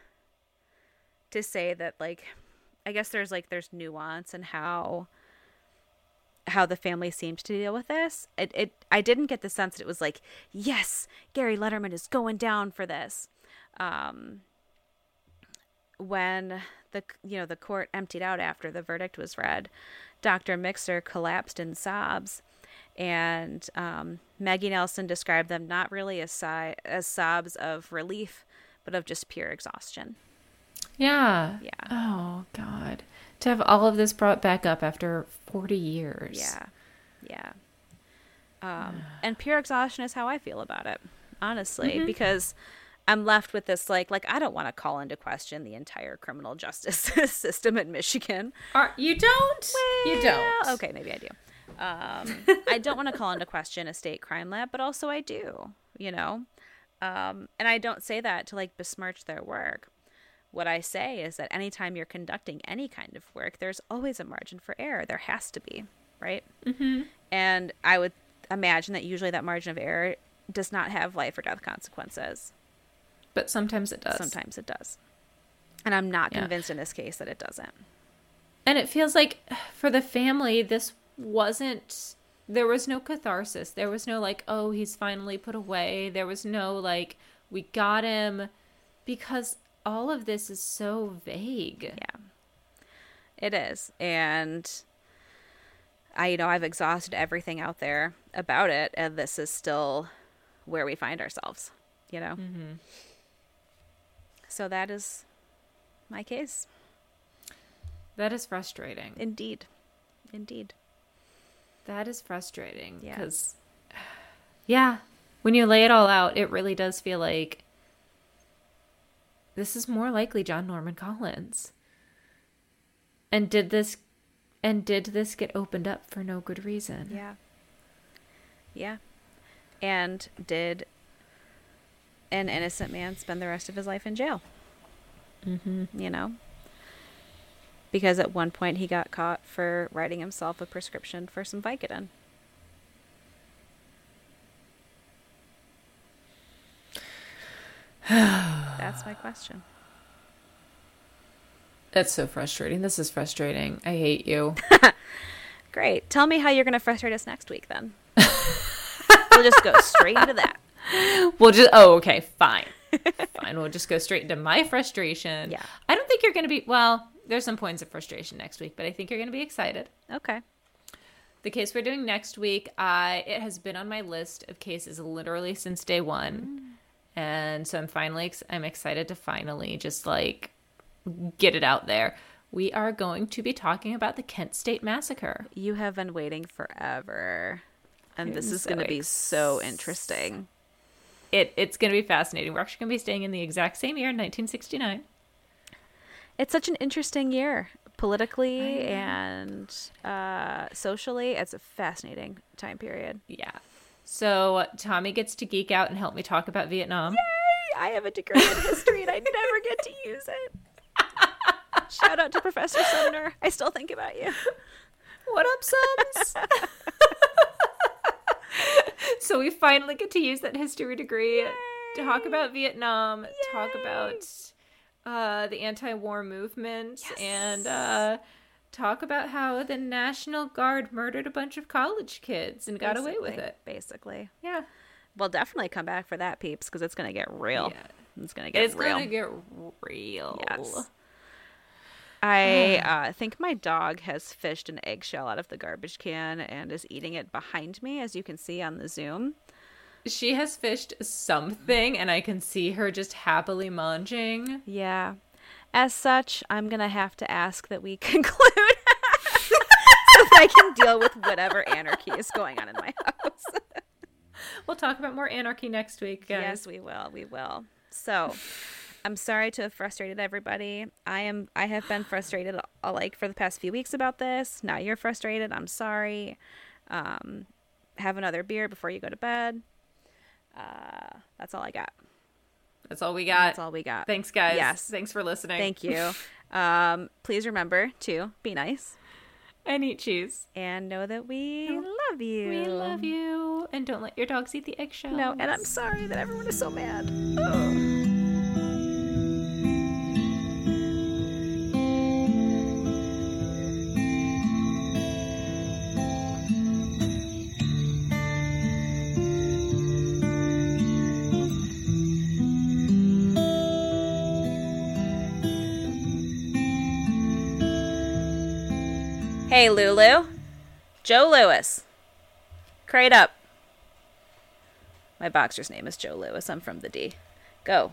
say that like, I guess there's like, there's nuance in how the family seems to deal with this. I didn't get the sense that it was like, yes, Gary Letterman is going down for this. When the court emptied out after the verdict was read, Dr. Mixer collapsed in sobs, and Maggie Nelson described them not really as sobs of relief, but of just pure exhaustion. Yeah. Yeah. Oh God. To have all of this brought back up after 40 years. Yeah. Yeah. And pure exhaustion is how I feel about it, honestly, mm-hmm. because I'm left with this, like I don't want to call into question the entire criminal justice system in Michigan. You don't? Well, you don't. Okay, maybe I do. I don't want to call into question a state crime lab, but also I do, you know? And I don't say that to, like, besmirch their work. What I say is that anytime you're conducting any kind of work, there's always a margin for error. There has to be, right? Mm-hmm. And I would imagine that usually that margin of error does not have life or death consequences. But sometimes it does. Sometimes it does. And I'm not convinced in this case that it doesn't. And it feels like for the family, there was no catharsis. There was no like, oh, he's finally put away. There was no like, we got him, because all of this is so vague. Yeah, it is. And I've exhausted everything out there about it. And this is still where we find ourselves, you know? Mm-hmm. So that is my case. That is frustrating. Indeed. That is frustrating. Yeah. Because, yeah, when you lay it all out, it really does feel like this is more likely John Norman Collins. And did this get opened up for no good reason? Yeah. Yeah. And did an innocent man spend the rest of his life in jail? Mm-hmm. You know? Because at one point he got caught for writing himself a prescription for some Vicodin. That's my question. That's so frustrating. This is frustrating. I hate you. Great. Tell me how you're going to frustrate us next week then. We'll just go straight into that. Fine. We'll just go straight into my frustration. Yeah. I don't think you're going to be, well, there's some points of frustration next week, but I think you're going to be excited. Okay. The case we're doing next week, it has been on my list of cases literally since day one. Mm. And so I'm excited to finally just like get it out there. We are going to be talking about the Kent State Massacre. You have been waiting forever. And this is going to be so interesting. It's going to be fascinating. We're actually going to be staying in the exact same year, 1969. It's such an interesting year, politically and socially. It's a fascinating time period. Yeah. So Tommy gets to geek out and help me talk about Vietnam. Yay! I have a degree in history and I never get to use it. Shout out to Professor Sumner. I still think about you. What up, Sums? So we finally get to use that history degree. Yay! To talk about Vietnam. Yay! Talk about the anti-war movement. Yes! And talk about how the National Guard murdered a bunch of college kids and got away with it. Basically. Yeah. Well, definitely come back for that, peeps, because it's going to get real. Yeah. It's going to get real. Yes. I think my dog has fished an eggshell out of the garbage can and is eating it behind me, as you can see on the Zoom. She has fished something, and I can see her just happily munching. Yeah. As such, I'm going to have to ask that we conclude so that I can deal with whatever anarchy is going on in my house. We'll talk about more anarchy next week, guys. Yes, we will. We will. So, I'm sorry to have frustrated everybody. I have been frustrated like for the past few weeks about this. Now you're frustrated. I'm sorry. Have another beer before you go to bed. That's all I got. That's all we got. That's all we got. Thanks, guys. Yes. Thanks for listening. Thank you. Please remember to be nice. And eat cheese. And know that we love you. We love you. And don't let your dogs eat the eggshell. No, and I'm sorry that everyone is so mad. Oh. Hey, Lulu. Joe Lewis. Crate up. My boxer's name is Joe Lewis. I'm from the D. Go.